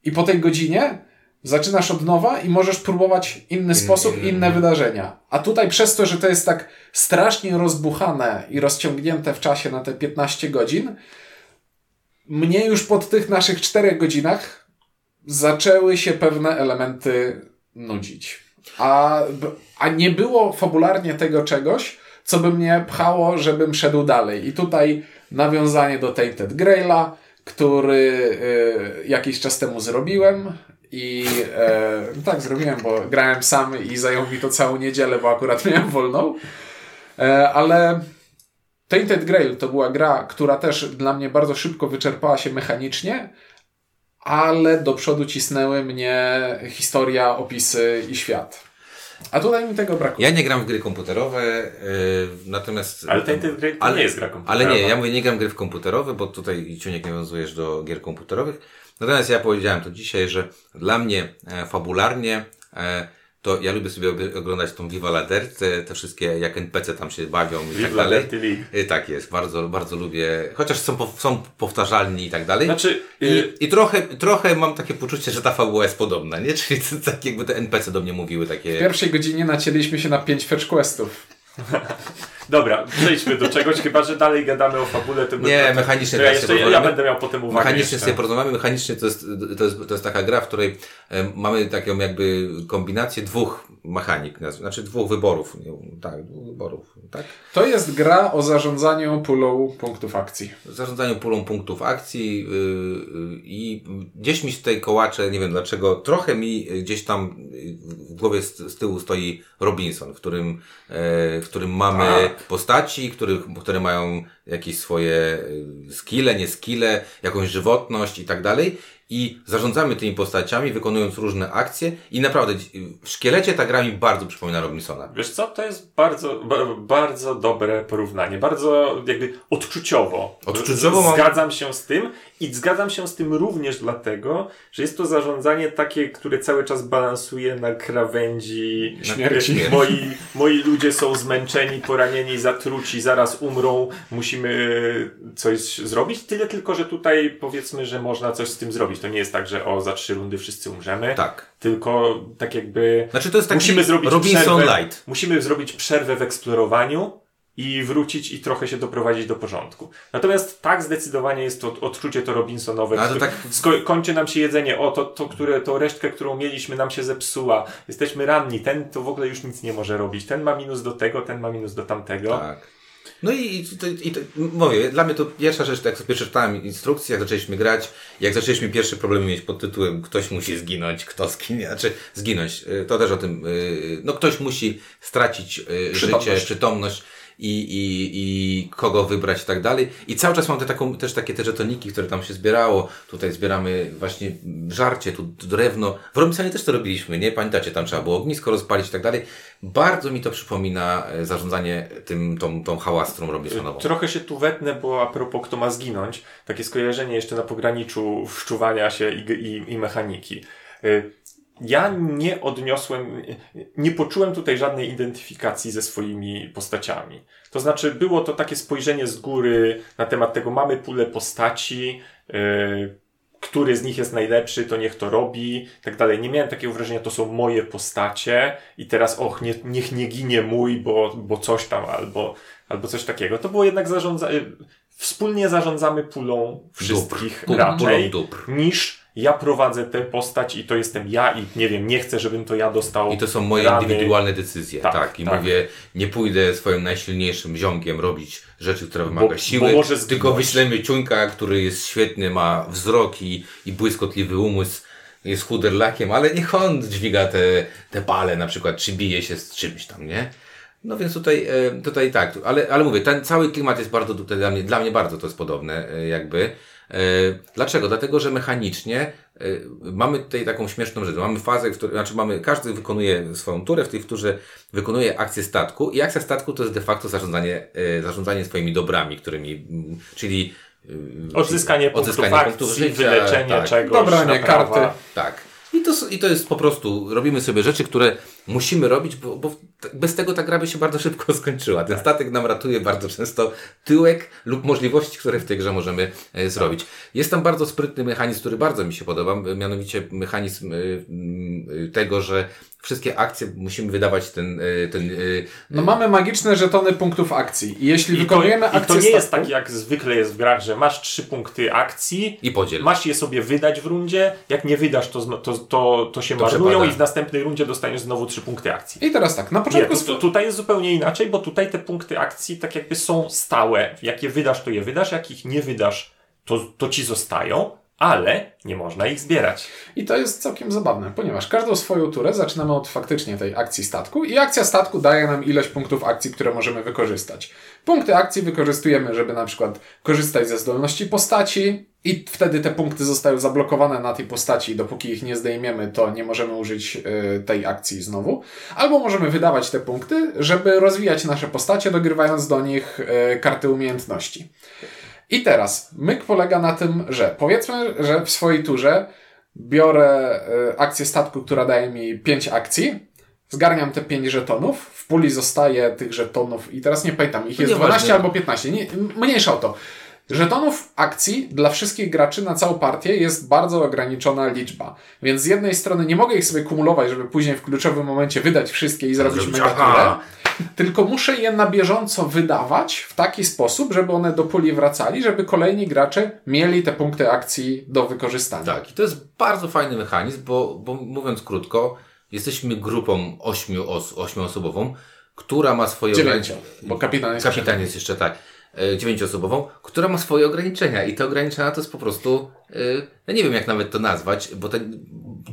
i po tej godzinie zaczynasz od nowa i możesz próbować inny sposób, inne wydarzenia. A tutaj przez to, że to jest tak strasznie rozbuchane i rozciągnięte w czasie na te piętnaście godzin, mnie już po tych naszych czterech godzinach zaczęły się pewne elementy nudzić. A, a nie było fabularnie tego czegoś, co by mnie pchało, żebym szedł dalej. I tutaj nawiązanie do Tainted Graila, który y, jakiś czas temu zrobiłem i y, tak zrobiłem, bo grałem sam i zajął mi to całą niedzielę, bo akurat miałem wolną, y, ale Tainted Grail to była gra, która też dla mnie bardzo szybko wyczerpała się mechanicznie, ale do przodu cisnęły mnie historia, opisy i świat. A tutaj mi tego brakuje. Ja nie gram w gry komputerowe, yy, natomiast... Ale ten, ten gry, to ale, nie jest gra komputerowa. Ale nie, ja mówię, nie gram w gry komputerowe, bo tutaj ciuniek nawiązujesz do gier komputerowych. Natomiast ja powiedziałem to dzisiaj, że dla mnie e, fabularnie e, to ja lubię sobie oglądać tą Viva la Dirt, te wszystkie jak N P C tam się bawią i Viva tak dalej. I tak jest, bardzo, bardzo lubię, chociaż są, po, są powtarzalni i tak dalej. Znaczy, I, yy... i trochę, trochę mam takie poczucie, że ta fabuła jest podobna, nie? Czyli tak jakby te N P C do mnie mówiły takie... W pierwszej godzinie nacięliśmy się na pięć fetch questów. Dobra, przejdźmy do czegoś, chyba że dalej gadamy o fabule. To nie, to, mechanicznie. To ja, jeszcze, ja będę miał potem uwagę. Mechanicznie sobie porozmawiamy. Mechanicznie to jest, to, jest, to jest taka gra, w której e, mamy taką jakby kombinację dwóch mechanik, znaczy dwóch wyborów. Tak, dwóch wyborów. Tak? To jest gra o zarządzaniu pulą punktów akcji. Zarządzaniu pulą punktów akcji yy, yy, i gdzieś mi tutaj kołacze, nie wiem dlaczego, trochę mi gdzieś tam w głowie z, z tyłu stoi Robinson, w którym, yy, w którym mamy... Tak. postaci, których, które mają jakieś swoje skille, nie skille, jakąś żywotność i tak dalej. I zarządzamy tymi postaciami, wykonując różne akcje i naprawdę w szkielecie ta gra mi bardzo przypomina Robinsona. Wiesz co, to jest bardzo b- bardzo dobre porównanie, bardzo jakby odczuciowo. Odczuciowo mam... Zgadzam się z tym i zgadzam się z tym również dlatego, że jest to zarządzanie takie, które cały czas balansuje na krawędzi śmierci. Na... Moi, moi ludzie są zmęczeni, poranieni, zatruci, zaraz umrą, musimy coś zrobić. Tyle tylko, że tutaj powiedzmy, że można coś z tym zrobić. To nie jest tak, że o, za trzy rundy wszyscy umrzemy. Tak. Tylko tak jakby... Znaczy to jest taki musimy zrobić Robinson przerwę, Light. Musimy zrobić przerwę w eksplorowaniu i wrócić i trochę się doprowadzić do porządku. Natomiast tak zdecydowanie jest to odczucie to Robinsonowe. To tak... sko- kończy nam się jedzenie, o to, to, które, to resztkę, którą mieliśmy, nam się zepsuła. Jesteśmy ranni. Ten to w ogóle już nic nie może robić. Ten ma minus do tego, ten ma minus do tamtego. Tak. No i, i, i, i mówię, dla mnie to pierwsza rzecz, jak sobie czytałem instrukcję, jak zaczęliśmy grać, jak zaczęliśmy pierwszy problem mieć pod tytułem ktoś musi zginąć, kto zginie, znaczy zginąć, to też o tym, no ktoś musi stracić przytomność. Życie, przytomność i, i, i kogo wybrać i tak dalej. I cały czas mam te taką, też takie te żetoniki, które tam się zbierało, tutaj zbieramy właśnie żarcie, tu drewno, w Robinsonie też to robiliśmy, nie? Pamiętacie, tam trzeba było ognisko rozpalić i tak dalej. Bardzo mi to przypomina zarządzanie tym, tą, tą hałastrą Robinsonową. Trochę się tu wetnę, bo a propos kto ma zginąć, takie skojarzenie jeszcze na pograniczu wczuwania się i, i, i mechaniki. Ja nie odniosłem, nie poczułem tutaj żadnej identyfikacji ze swoimi postaciami. To znaczy było to takie spojrzenie z góry na temat tego, mamy pulę postaci, yy, który z nich jest najlepszy, to niech to robi, tak dalej. Nie miałem takiego wrażenia, to są moje postacie i teraz och, nie, niech nie ginie mój, bo, bo coś tam, albo, albo coś takiego. To było jednak zarządza... Wspólnie zarządzamy pulą wszystkich dóbr, raczej pulą dóbr. Niż ja prowadzę tę postać i to jestem ja i nie wiem, nie chcę, żebym to ja dostał. I to są moje rany. Indywidualne decyzje. Tak, tak. I tak. Mówię, nie pójdę swoim najsilniejszym ziomkiem robić rzeczy, które wymaga bo, siły, bo może tylko wyślemy ciuńka, który jest świetny, ma wzrok i, i błyskotliwy umysł, jest chuderlakiem, ale niech on dźwiga te, te pale na przykład, czy bije się z czymś tam, nie? No więc tutaj, tutaj tak, ale, ale mówię, ten cały klimat jest bardzo, dla mnie, dla mnie bardzo to jest podobne jakby. Dlaczego? Dlatego, że mechanicznie mamy tutaj taką śmieszną rzecz. Mamy fazę, w której, znaczy mamy, każdy wykonuje swoją turę, w tej turze wykonuje akcję statku i akcja statku to jest de facto zarządzanie, zarządzanie swoimi dobrami, którymi, czyli odzyskanie, odzyskanie punktów, punktów akcji, życia, wyleczenie tak, czegoś, dobranie karty. Tak. I to, I to jest po prostu, robimy sobie rzeczy, które musimy robić, bo, bo bez tego ta gra by się bardzo szybko skończyła. Ten statek nam ratuje bardzo często tyłek lub możliwości, które w tej grze możemy e, zrobić. Jest tam bardzo sprytny mechanizm, który bardzo mi się podoba, mianowicie mechanizm y, y, tego, że wszystkie akcje musimy wydawać ten... ten no y... mamy magiczne żetony punktów akcji. I jeśli I wykonujemy to, akcję... I to nie statku, jest tak jak zwykle jest w grach, że masz trzy punkty akcji i podziel. Masz je sobie wydać w rundzie. Jak nie wydasz, to, to, to, to się to marnują przepada. I w następnej rundzie dostaniesz znowu trzy punkty akcji. I teraz tak, na początku... Nie, to, to, tutaj jest zupełnie inaczej, bo tutaj te punkty akcji tak jakby są stałe. Jak je wydasz, to je wydasz. Jak ich nie wydasz, to, to ci zostają. Ale nie można ich zbierać. I to jest całkiem zabawne, ponieważ każdą swoją turę zaczynamy od faktycznie tej akcji statku i akcja statku daje nam ilość punktów akcji, które możemy wykorzystać. Punkty akcji wykorzystujemy, żeby na przykład korzystać ze zdolności postaci i wtedy te punkty zostają zablokowane na tej postaci i dopóki ich nie zdejmiemy, to nie możemy użyć y, tej akcji znowu. Albo możemy wydawać te punkty, żeby rozwijać nasze postacie, dogrywając do nich y, karty umiejętności. I teraz, myk polega na tym, że powiedzmy, że w swojej turze biorę y, akcję statku, która daje mi pięć akcji, zgarniam te pięć żetonów, w puli zostaje tych żetonów i teraz nie pamiętam, ich jest dwanaście albo piętnaście, nie, mniejsza o to. Żetonów akcji dla wszystkich graczy na całą partię jest bardzo ograniczona liczba, więc z jednej strony nie mogę ich sobie kumulować, żeby później w kluczowym momencie wydać wszystkie i zrobić mega turę, tylko muszę je na bieżąco wydawać w taki sposób, żeby one do puli wracali, żeby kolejni gracze mieli te punkty akcji do wykorzystania. Tak, i to jest bardzo fajny mechanizm, bo, bo mówiąc krótko, jesteśmy grupą ośmiu os- ośmioosobową, która ma swoje... Dziewięcio, ograni- bo kapitan jest, kapitan jest jeszcze tak. dziewięcioosobową, która ma swoje ograniczenia i te ograniczenia to jest po prostu, yy, ja nie wiem jak nawet to nazwać, bo te,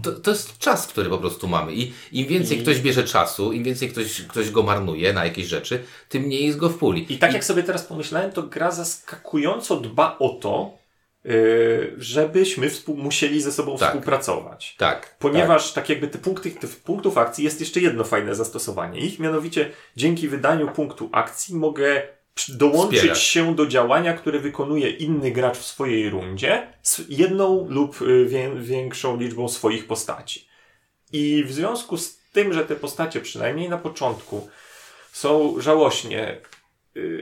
to, to jest czas, który po prostu mamy. I im więcej I... ktoś bierze czasu, im więcej ktoś, ktoś go marnuje na jakieś rzeczy, tym mniej jest go w puli. I tak I... jak sobie teraz pomyślałem, to gra zaskakująco dba o to, Yy, żebyśmy współ- musieli ze sobą tak, współpracować. Tak. Ponieważ tak, tak jakby te punkty, tych punktów akcji jest jeszcze jedno fajne zastosowanie. Ich mianowicie dzięki wydaniu punktu akcji mogę dołączyć Wspierać. się do działania, które wykonuje inny gracz w swojej rundzie z jedną lub wie- większą liczbą swoich postaci. I w związku z tym, że te postacie przynajmniej na początku są żałośnie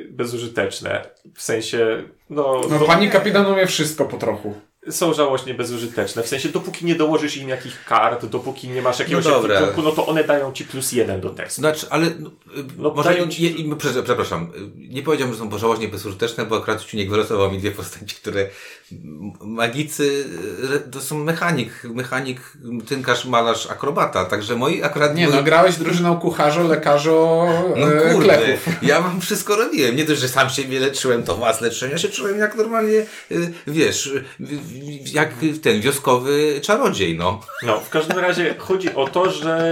bezużyteczne. W sensie... No, no do... pani kapitan umie wszystko po trochu. Są żałośnie bezużyteczne. W sensie, dopóki nie dołożysz im jakichś kart, dopóki nie masz jakiegoś no punktu, no to one dają ci plus jeden do testu. Znaczy, ale... No, no, może dają ci... je, prze, przepraszam. Nie powiedziałbym, że są żałośnie bezużyteczne, bo akurat Ciuniek wylosował mi dwie postaci, które magicy... To są mechanik. Mechanik, tynkarz, malarz, akrobata. Także moi akurat... Nie, no grałeś drużyną kucharzu, lekarzu, no e, kurde, klepów. Ja wam wszystko robiłem. Nie dość, że sam siebie leczyłem, to was leczyłem. Ja się czułem jak normalnie, wiesz... jak ten wioskowy czarodziej, no. No, w każdym razie chodzi o to, że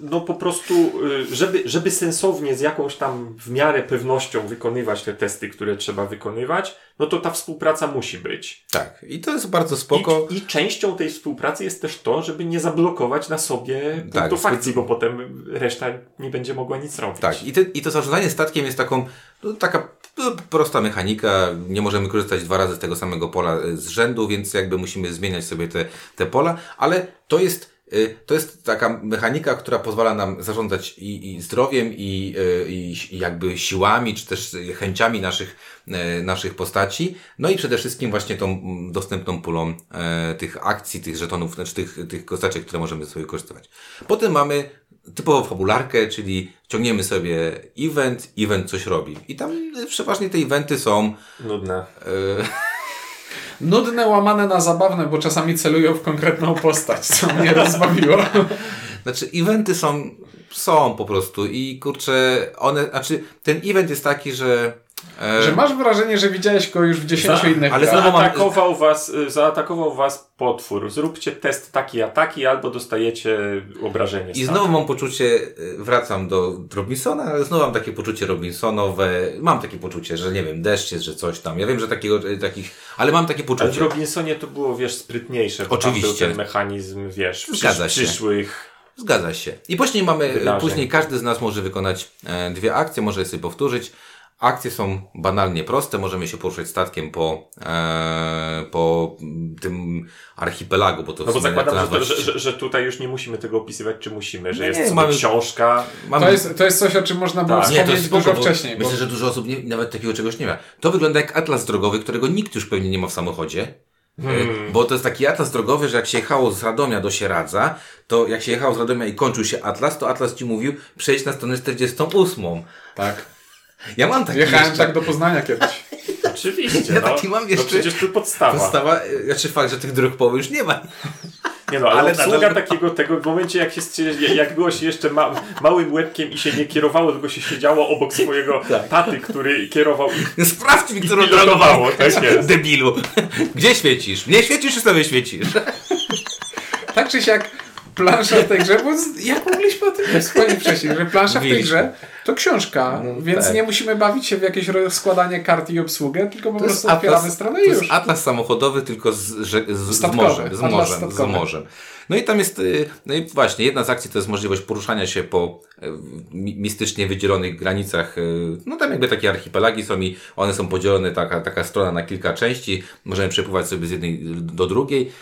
no po prostu, żeby, żeby sensownie z jakąś tam w miarę pewnością wykonywać te testy, które trzeba wykonywać, no to ta współpraca musi być. Tak, i to jest bardzo spoko. I, i częścią tej współpracy jest też to, żeby nie zablokować na sobie tak, punktów akcji, bo potem reszta nie będzie mogła nic robić. Tak, i, te, i to zarządzanie statkiem jest taką, no, taka no, prosta mechanika, nie możemy korzystać dwa razy z tego samego pola z rzędu, więc jakby musimy zmieniać sobie te, te pola, ale to jest, y, to jest taka mechanika, która pozwala nam zarządzać i, i zdrowiem, i, i, i jakby siłami, czy też chęciami naszych naszych postaci, no i przede wszystkim właśnie tą dostępną pulą e, tych akcji, tych żetonów, znaczy tych, tych postaci, które możemy sobie korzystać. Potem mamy typową fabularkę, czyli ciągniemy sobie event, event coś robi. I tam przeważnie te eventy są... Nudne. E, Nudne, łamane na zabawne, bo czasami celują w konkretną postać, co mnie rozbawiło. Znaczy eventy są, są po prostu i kurczę, one, znaczy ten event jest taki, że Eee, że masz wrażenie, że widziałeś go już w dziesięciu innych ale zaatakował was, zaatakował was potwór. Zróbcie test taki, a taki, albo dostajecie obrażenie. I znowu mam poczucie, wracam do Robinsona, ale znowu mam takie poczucie Robinsonowe. Mam takie poczucie, że nie wiem, deszcz jest, że coś tam. Ja wiem, że takiego, takich, ale mam takie poczucie. Ale w Robinsonie to było, wiesz, sprytniejsze. Bo oczywiście. Tam był ten mechanizm, wiesz, przysz- przyszłych... Zgadza się. I później mamy, wydarzeń. Później każdy z nas może wykonać e, dwie akcje, może je sobie powtórzyć. Akcje są banalnie proste, możemy się poruszać statkiem po e, po tym archipelagu, bo to no bo zakładam, że, to, że, że tutaj już nie musimy tego opisywać, czy musimy, że nie, jest mamy, książka. Mamy... To, jest, to jest coś, o czym można było tak. wspomnieć spoko, dużo wcześniej. Bo... Myślę, że dużo osób nie, nawet takiego czegoś nie ma. To wygląda jak atlas drogowy, którego nikt już pewnie nie ma w samochodzie. Hmm. Bo to jest taki atlas drogowy, że jak się jechało z Radomia do Sieradza, to jak się jechało z Radomia i kończył się atlas, to atlas ci mówił przejdź na stronę czterdziestą ósmą. Tak. Ja mam taki Jechałem jeszcze... tak do Poznania kiedyś. Oczywiście. Ja no. taki mam jeszcze... No przecież tu podstawa. Podstawa, znaczy fakt, że tych dróg połowy już nie ma. Nie no, ale, ale obsługa nadal... takiego tego, w momencie jak, się, jak było się jeszcze ma, małym łebkiem i się nie kierowało, tylko się siedziało obok swojego tak. taty, który kierował ich. Sprawdź mi, którą drogowało. Debilu. Gdzie świecisz? Mnie świecisz czy sobie świecisz? Tak czy siak plansza w tej grze, bo jak mogliśmy o tym wspomnieć wcześniej, że plansza w tej grze to książka, no, więc tak. nie musimy bawić się w jakieś składanie kart i obsługę, tylko po to prostu otwieramy stronę i już. To jest atlas samochodowy, tylko z, z, z, z morzem. Z morzem, z morzem. No i tam jest, no i właśnie, jedna z akcji to jest możliwość poruszania się po mistycznie wydzielonych granicach, no tam jakby takie archipelagi są i one są podzielone, taka, taka strona na kilka części, możemy przepływać sobie z jednej do drugiej,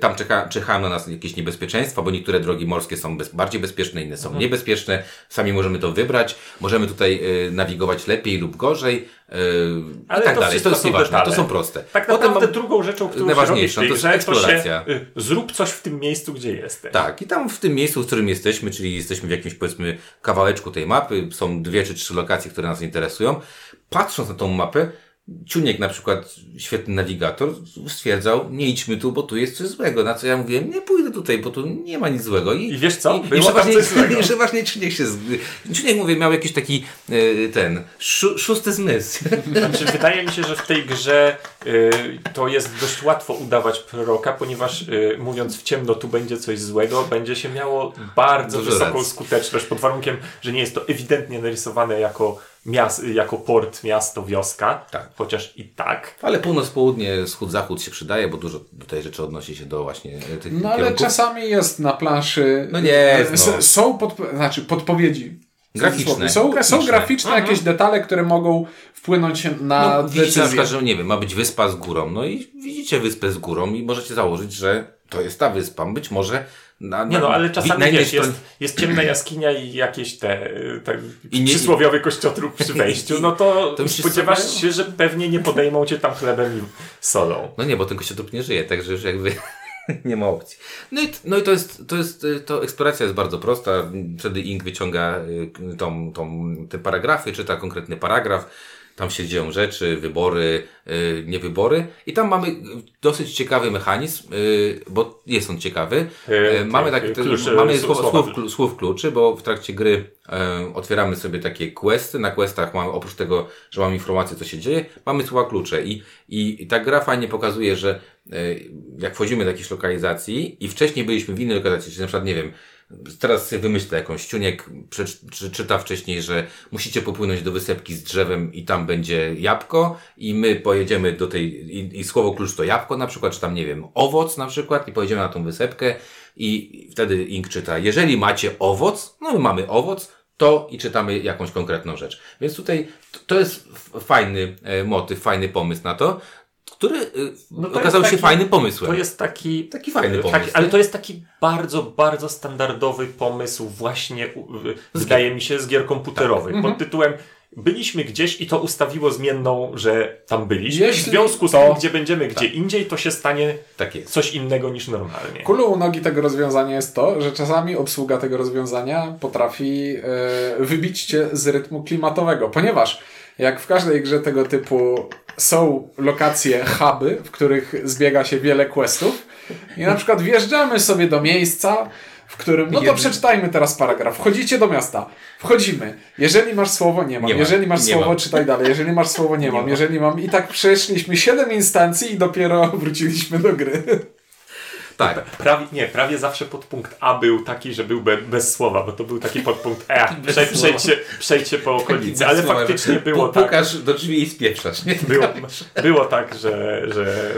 tam czeka, czekają na nas jakieś niebezpieczeństwa, bo niektóre drogi morskie są bez, bardziej bezpieczne, inne są mhm. niebezpieczne, sami możemy to wybrać, możemy tutaj nawigować lepiej lub gorzej, Yy, ale i tak to dalej, to jest nieważne, to są proste. Tak naprawdę mam... drugą rzeczą, którą najważniejszą, się robi w tej grze, to jest eksploracja. To się, y, zrób coś w tym miejscu, gdzie jesteś. Tak, i tam w tym miejscu, w którym jesteśmy, czyli jesteśmy w jakimś, powiedzmy, kawałeczku tej mapy, są dwie czy trzy lokacje, które nas interesują. Patrząc na tą mapę, Ciuniek na przykład, świetny nawigator, stwierdzał, nie idźmy tu, bo tu jest coś złego. Na co ja mówiłem, nie pójdę tutaj, bo tu nie ma nic złego. I, I wiesz co? I, i że właśnie, i, właśnie Ciuniek się... Ciuniek, mówię, miał jakiś taki ten, szó, szósty zmysł. Znaczy, wydaje mi się, że w tej grze y, to jest dość łatwo udawać proroka, ponieważ y, mówiąc w ciemno, tu będzie coś złego, będzie się miało bardzo Dużo wysoką racji. skuteczność, pod warunkiem, że nie jest to ewidentnie narysowane jako Miast, jako port, miasto, wioska, tak. Chociaż i tak. Ale północ, południe, wschód, zachód się przydaje, bo dużo tutaj rzeczy odnosi się do właśnie tych No ale kierunków. Czasami jest na planszy... No nie jest, no. Są podp znaczy podpowiedzi. Graficzne. Są graficzne, są graficzne jakieś detale, które mogą wpłynąć na no, decyzję. Widzicie na przykład, że nie wiem, ma być wyspa z górą. No i widzicie wyspę z górą i możecie założyć, że to jest ta wyspa. Być może... Na, nie na, no, ale czasami na, wiesz, jest, jest ciemna jaskinia i jakieś te, te I nie, przysłowiowy kościotrup przy wejściu, no to, to spodziewasz się, że pewnie nie podejmą cię tam chlebem i solą. No nie, bo ten kościotrup nie żyje, także już jakby nie ma opcji. No i, no i to jest, to jest, to eksploracja jest bardzo prosta, wtedy Ink wyciąga tą, tą, te paragrafy, czyta konkretny paragraf. Tam się dzieją rzeczy, wybory, yy, niewybory. I tam mamy dosyć ciekawy mechanizm, yy, bo jest on ciekawy. Yy, mamy tak, te, klucze, mamy słów, słów, słów kluczy, bo w trakcie gry yy, otwieramy sobie takie questy. Na questach mamy, oprócz tego, że mamy informację, co się dzieje, mamy słowa klucze. I, i, i ta gra fajnie pokazuje, że yy, jak wchodzimy do jakiejś lokalizacji i wcześniej byliśmy w innej lokalizacji, czyli na przykład, nie wiem, teraz sobie wymyślę jakąś. Ciuniek czyta wcześniej, że musicie popłynąć do wysepki z drzewem i tam będzie jabłko i my pojedziemy do tej, i, i słowo klucz to jabłko na przykład, czy tam nie wiem, owoc na przykład i pojedziemy na tą wysepkę i wtedy Ink czyta, jeżeli macie owoc, no my mamy owoc, to i czytamy jakąś konkretną rzecz. Więc tutaj to jest fajny motyw, fajny pomysł na to, który no to okazał się taki, fajnym pomysłem. To jest taki... Taki fajny pomysł. Taki, ale to jest taki bardzo, bardzo standardowy pomysł właśnie, wydaje mi się, z gier komputerowych. Tak. Pod tytułem byliśmy gdzieś i to ustawiło zmienną, że tam byliśmy. Jeśli w związku z tym, to... gdzie będziemy, gdzie tak. indziej, to się stanie tak coś innego niż normalnie. Kulą u nogi tego rozwiązania jest to, że czasami obsługa tego rozwiązania potrafi yy, wybić cię z rytmu klimatowego, ponieważ jak w każdej grze tego typu są lokacje, huby, w których zbiega się wiele questów i na przykład wjeżdżamy sobie do miejsca, w którym, no to przeczytajmy teraz paragraf. Wchodzicie do miasta. Wchodzimy. Jeżeli masz słowo, nie mam. Nie Jeżeli masz nie słowo, mam. czytaj dalej. Jeżeli masz słowo, nie, nie mam. mam. Jeżeli mam. I tak przeszliśmy siedem instancji i dopiero wróciliśmy do gry. Tak. Prawie, nie, prawie zawsze podpunkt A był taki, że był be, bez słowa, bo to był taki podpunkt E. Prze, przejdźcie, przejdźcie po okolicy, ale słowa, faktycznie było tak. Pukasz do drzwi i spieprzasz. Nie? Było, było tak, że... że...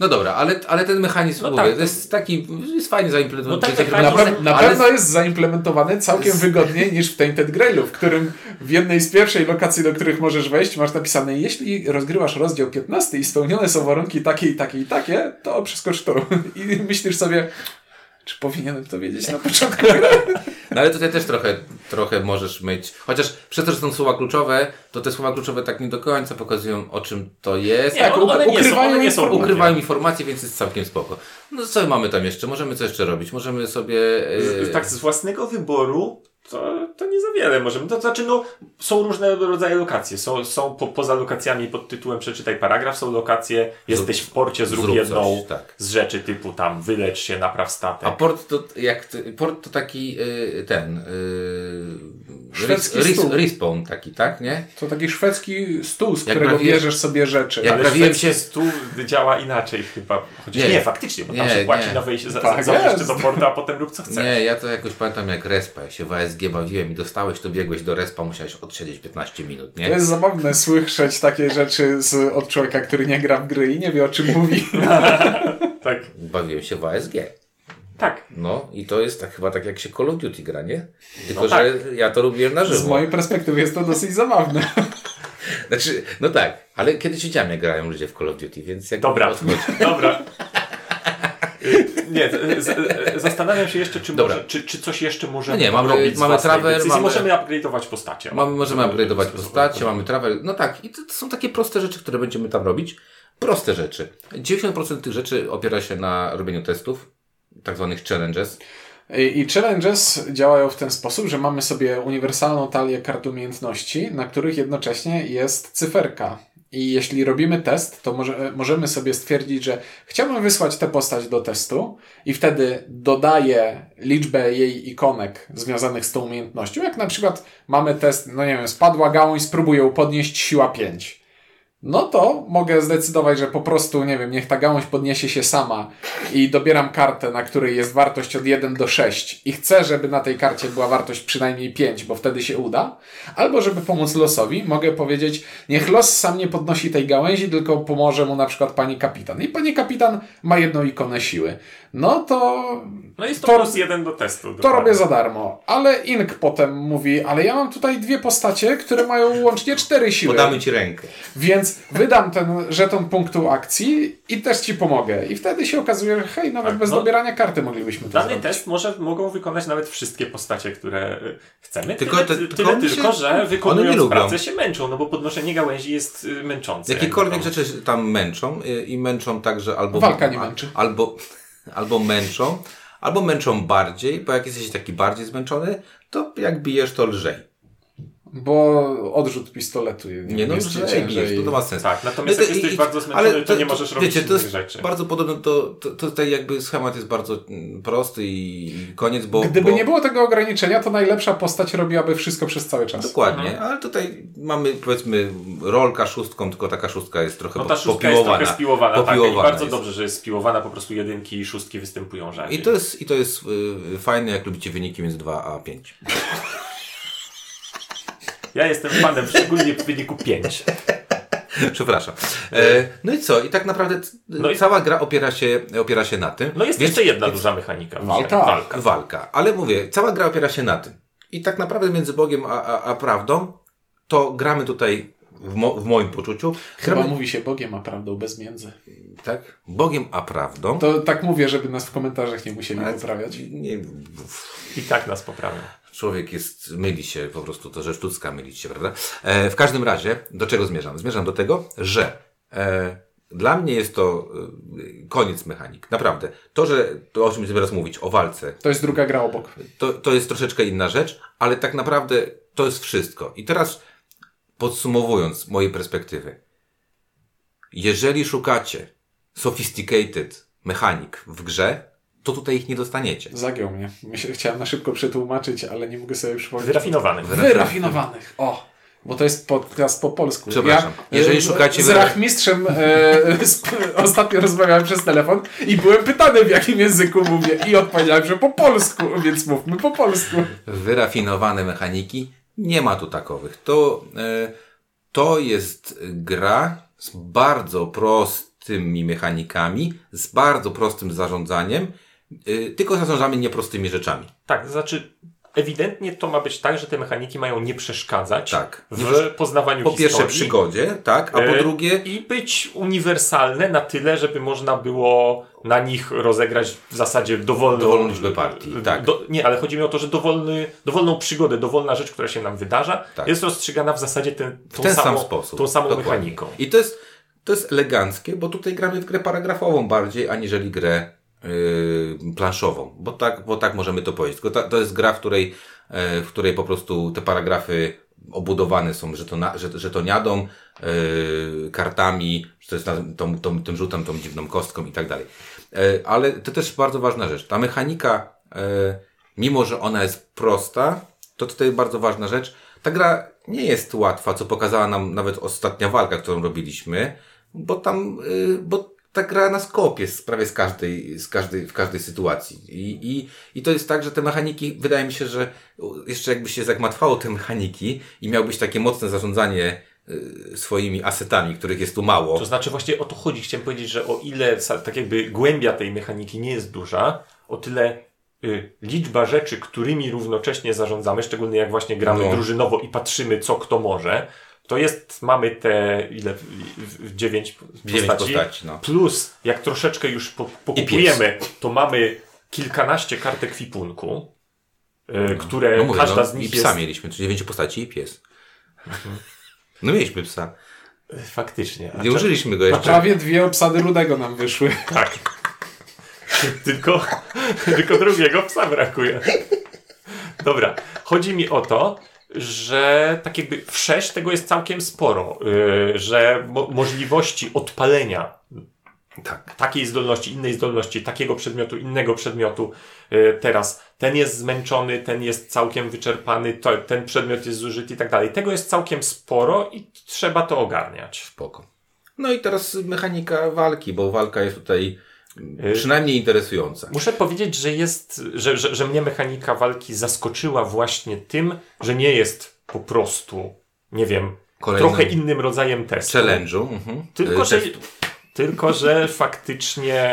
No dobra, ale, ale ten mechanizm no tak, to jest taki, jest fajnie zaimplementowany. No tak, na, pe na ale... pewno jest zaimplementowany całkiem wygodniej niż w Tainted Grailu, w którym w jednej z pierwszej lokacji, do których możesz wejść, masz napisane, jeśli rozgrywasz rozdział piętnasty i spełnione są warunki takie i takie i takie, to przeskocz to. I myślisz sobie, czy powinienem to wiedzieć na początku? No ale tutaj też trochę, trochę możesz mieć, chociaż przez to, że są słowa kluczowe, to te słowa kluczowe tak nie do końca pokazują, o czym to jest. Nie, tak, one, one ukrywają, nie są, one nie są ukrywają informacje, więc jest całkiem spoko. No co mamy tam jeszcze? Możemy co jeszcze robić? Możemy sobie... Yy... Tak, z własnego wyboru to, to nie za wiele możemy. To znaczy, no, są różne rodzaje lokacje. Są, są po, poza lokacjami pod tytułem przeczytaj paragraf, są lokacje, jesteś w porcie, zrób, zrób jedną coś, tak. z rzeczy typu tam wylecz się, napraw statek. A port to, jak, port to taki yy, ten... Yy... Szwedzki ris, stół. Respawn taki, tak? Nie? To taki szwedzki stół, z którego prawie, bierzesz sobie rzeczy. Jak ale szwedzki się... stół działa inaczej chyba. Chociaż nie, nie, faktycznie, bo tam nie, się płaci nie. na wejście za, tak, za wejście do portu, a potem rób co chcesz. Nie, ja to jakoś pamiętam jak respa. Jak się w A S G bawiłem i dostałeś, to biegłeś do respa, musiałeś odsiedzieć piętnaście minut, nie? To jest zabawne słyszeć takie rzeczy z, od człowieka, który nie gra w gry i nie wie o czym mówi. Tak. Bawiłem się w A S G. Tak. No i to jest tak chyba tak jak się Call of Duty gra, nie? Tylko, no tak. że ja to robiłem na żywo. Z mojej perspektywy jest to dosyć zabawne. Znaczy, no tak, ale kiedyś widziałem jak grają ludzie w Call of Duty, więc... jak Dobra, dobra. Nie, zastanawiam się jeszcze, czy, może, czy, czy coś jeszcze możemy no nie, mamy, robić mamy trawer, mamy, możemy upgrade'ować postacie. Mamy, możemy upgrade'ować postacie, mamy trawer, no tak. I to, to są takie proste rzeczy, które będziemy tam robić. Proste rzeczy. dziewięćdziesiąt procent tych rzeczy opiera się na robieniu testów. Tak zwanych challenges. I, I challenges działają w ten sposób, że mamy sobie uniwersalną talię kart umiejętności, na których jednocześnie jest cyferka. I jeśli robimy test, to może, możemy sobie stwierdzić, że chciałbym wysłać tę postać do testu i wtedy dodaję liczbę jej ikonek związanych z tą umiejętnością. Jak na przykład mamy test, no nie wiem, spadła gałąź, spróbuję podnieść siła pięć. No to mogę zdecydować, że po prostu, nie wiem, niech ta gałąź podniesie się sama i dobieram kartę, na której jest wartość od jeden do sześciu i chcę, żeby na tej karcie była wartość przynajmniej pięć, bo wtedy się uda. Albo żeby pomóc losowi, mogę powiedzieć, niech los sam nie podnosi tej gałęzi, tylko pomoże mu na przykład pani kapitan. I pani kapitan ma jedną ikonę siły. No to... No jest to, to plus jeden do testu. To robię za darmo. Ale Ink potem mówi, ale ja mam tutaj dwie postacie, które mają łącznie cztery siły. Podamy ci rękę. Więc wydam ten żeton punktu akcji i też ci pomogę. I wtedy się okazuje, że hej, nawet tak, bez no, dobierania karty moglibyśmy to dany zrobić. Test może, mogą wykonać nawet wszystkie postacie, które chcemy. Tylko, tyle, to, tyle tylko, tylko że wykonując pracę się męczą, no bo podnoszenie gałęzi jest męczące. Jakiekolwiek rzeczy tam męczą i męczą tak, że albo walka nie męczy. Albo, albo męczą, albo męczą bardziej, bo jak jesteś taki bardziej zmęczony, to jak bijesz, to lżej. Bo odrzut pistoletu nie, nie no, jest ciężej. To, to ma sens. Tak, natomiast jak jesteś i, bardzo zmęczony, to, to nie możesz robić wiecie, innych rzeczy. Bardzo podobne, to, to, to tutaj jakby schemat jest bardzo prosty i koniec, bo... Gdyby bo... nie było tego ograniczenia, to najlepsza postać robiłaby wszystko przez cały czas. Dokładnie, mhm. Ale tutaj mamy powiedzmy rolka szóstką, tylko taka szóstka jest trochę popiłowana. No ta szóstka jest trochę spiłowana, popiłowana, tak, i bardzo jest. Dobrze, że jest spiłowana, po prostu jedynki i szóstki występują rzadziej. I to jest, i to jest yy, fajne, jak lubicie wyniki między dwa a pięć. Ja jestem fanem, szczególnie w wyniku pięć. Przepraszam. E, no i co? I tak naprawdę no i... cała gra opiera się, opiera się na tym. No jest więc, jeszcze jedna więc... duża mechanika. Walka. Walka. Walka. Ale mówię, cała gra opiera się na tym. I tak naprawdę między Bogiem a, a, a prawdą to gramy tutaj w, mo, w moim poczuciu. Gramy... Chyba mówi się Bogiem a prawdą bez między. Tak? Bogiem a prawdą. To tak mówię, żeby nas w komentarzach nie musieli Ale... poprawiać. Nie... I tak nas poprawią. Człowiek jest, myli się po prostu, to rzecz ludzka mylić się, prawda? E, w każdym razie, do czego zmierzam? Zmierzam do tego, że e, dla mnie jest to e, koniec mechanik. Naprawdę. To, że to, o czym będziemy teraz mówić, o walce. To jest druga gra obok. To, to jest troszeczkę inna rzecz, ale tak naprawdę to jest wszystko. I teraz podsumowując mojej perspektywy. Jeżeli szukacie sophisticated mechanik w grze, to tutaj ich nie dostaniecie. Zagiął mnie. Myślę, chciałem na szybko przetłumaczyć, ale nie mogę sobie przypomnieć. Wyrafinowanych. Wyrafinowanych. O, bo to jest podcast po polsku. Przepraszam. Ja, jeżeli szukacie... Z rachmistrzem e, ostatnio rozmawiałem przez telefon i byłem pytany, w jakim języku mówię i odpowiedziałem, że po polsku, więc mówmy po polsku. Wyrafinowane mechaniki. Nie ma tu takowych. To, e, to jest gra z bardzo prostymi mechanikami, z bardzo prostym zarządzaniem. Yy, tylko zarządzamy nieprostymi rzeczami. Tak, znaczy ewidentnie to ma być tak, że te mechaniki mają nie przeszkadzać tak. w nie, poznawaniu po historii. Po pierwsze przygodzie, tak, a po drugie... Yy, I być uniwersalne na tyle, żeby można było na nich rozegrać w zasadzie dowolną... Dowolną liczbę partii, tak. Do, nie, ale chodzi mi o to, że dowolny, dowolną przygodę, dowolna rzecz, która się nam wydarza, tak. jest rozstrzygana w zasadzie ten, tą, w ten samą, sam sposób. tą samą Dokładnie. mechaniką. I to jest, to jest eleganckie, bo tutaj gramy w grę paragrafową bardziej, aniżeli grę planszową, bo tak, bo tak możemy to powiedzieć. Tylko ta, to jest gra, w której, w której po prostu te paragrafy obudowane są żetona, żet, żetoniadą, yy, kartami, czy to jest tą, tą, tym rzutem, tą dziwną kostką i tak dalej. Yy, ale to też bardzo ważna rzecz. Ta mechanika, yy, mimo że ona jest prosta, to tutaj bardzo ważna rzecz. Ta gra nie jest łatwa, co pokazała nam nawet ostatnia walka, którą robiliśmy, bo tam, yy, bo ta gra nas kopie prawie z każdej, z każdej, w każdej sytuacji. I, i, I to jest tak, że te mechaniki, wydaje mi się, że jeszcze jakby się zagmatwało te mechaniki i miałbyś takie mocne zarządzanie y, swoimi asetami, których jest tu mało. To znaczy właśnie o to chodzi. Chciałem powiedzieć, że o ile tak jakby głębia tej mechaniki nie jest duża, o tyle y, liczba rzeczy, którymi równocześnie zarządzamy, szczególnie jak właśnie gramy no. drużynowo i patrzymy, co kto może, to jest, mamy te ile dziewięć postaci, dziewięć postaci no. plus jak troszeczkę już po, pokupujemy, to mamy kilkanaście kartek kwipunku, no. które no mówię, każda no, z nich i psa jest... mieliśmy, czyli dziewięć postaci i pies. Mhm. No mieliśmy psa. Faktycznie. Nie użyliśmy go jeszcze. Prawie dwie obsady rudego nam wyszły. Tak. Tylko, tylko drugiego psa brakuje. Dobra, chodzi mi o to, że tak jakby wsześć tego jest całkiem sporo, yy, że mo- możliwości odpalenia tak. takiej zdolności, innej zdolności, takiego przedmiotu, innego przedmiotu yy, teraz. Ten jest zmęczony, ten jest całkiem wyczerpany, to, ten przedmiot jest zużyty i tak dalej. Tego jest całkiem sporo i trzeba to ogarniać. Spoko. No i teraz mechanika walki, bo walka jest tutaj przynajmniej interesująca. Muszę powiedzieć, że jest, że, że, że mnie mechanika walki zaskoczyła właśnie tym, że nie jest po prostu, nie wiem, kolejnym trochę innym rodzajem testu. Challenge'u. Mhm. Tylko, że, tylko, że faktycznie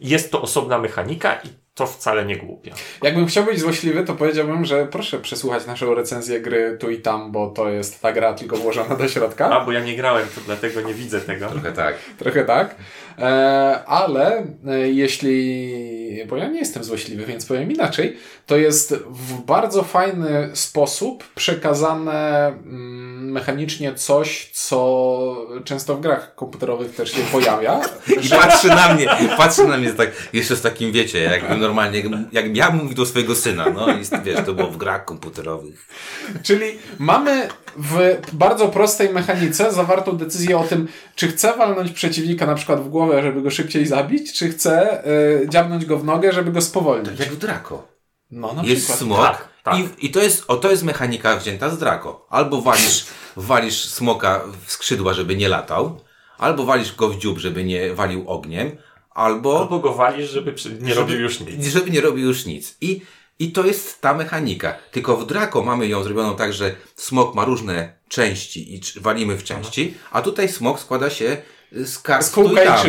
jest to osobna mechanika i to wcale nie głupia. Jakbym chciał być złośliwy, to powiedziałbym, że proszę przesłuchać naszą recenzję gry tu i tam, bo to jest ta gra tylko włożona do środka. A, bo ja nie grałem, to dlatego nie widzę tego. Trochę tak. Trochę tak. E, ale e, jeśli... Bo ja nie jestem złośliwy, więc powiem inaczej. To jest w bardzo fajny sposób przekazane mm, mechanicznie coś, co często w grach komputerowych też się pojawia. I patrzy na mnie. Patrzy na mnie tak, jeszcze z takim, wiecie, jak normalnie, jak ja mówię do swojego syna, no i wiesz, to było w grach komputerowych. Czyli mamy w bardzo prostej mechanice zawartą decyzję o tym, czy chcę walnąć przeciwnika na przykład w głowę, żeby go szybciej zabić, czy chcę y, dziabnąć go w nogę, żeby go spowolnić. Tak jak w Draco. No, na jest przykład. Smok tak, tak. I, i to, jest, o, to jest mechanika wzięta z Draco. Albo walisz, walisz smoka w skrzydła, żeby nie latał, albo walisz go w dziób, żeby nie walił ogniem, Albo, Albo go walisz, żeby nie robił już nic. Żeby nie robił już nic. I, I to jest ta mechanika. Tylko w Draco mamy ją zrobioną tak, że smok ma różne części i walimy w części, a tutaj smok składa się z kart z tu i tam.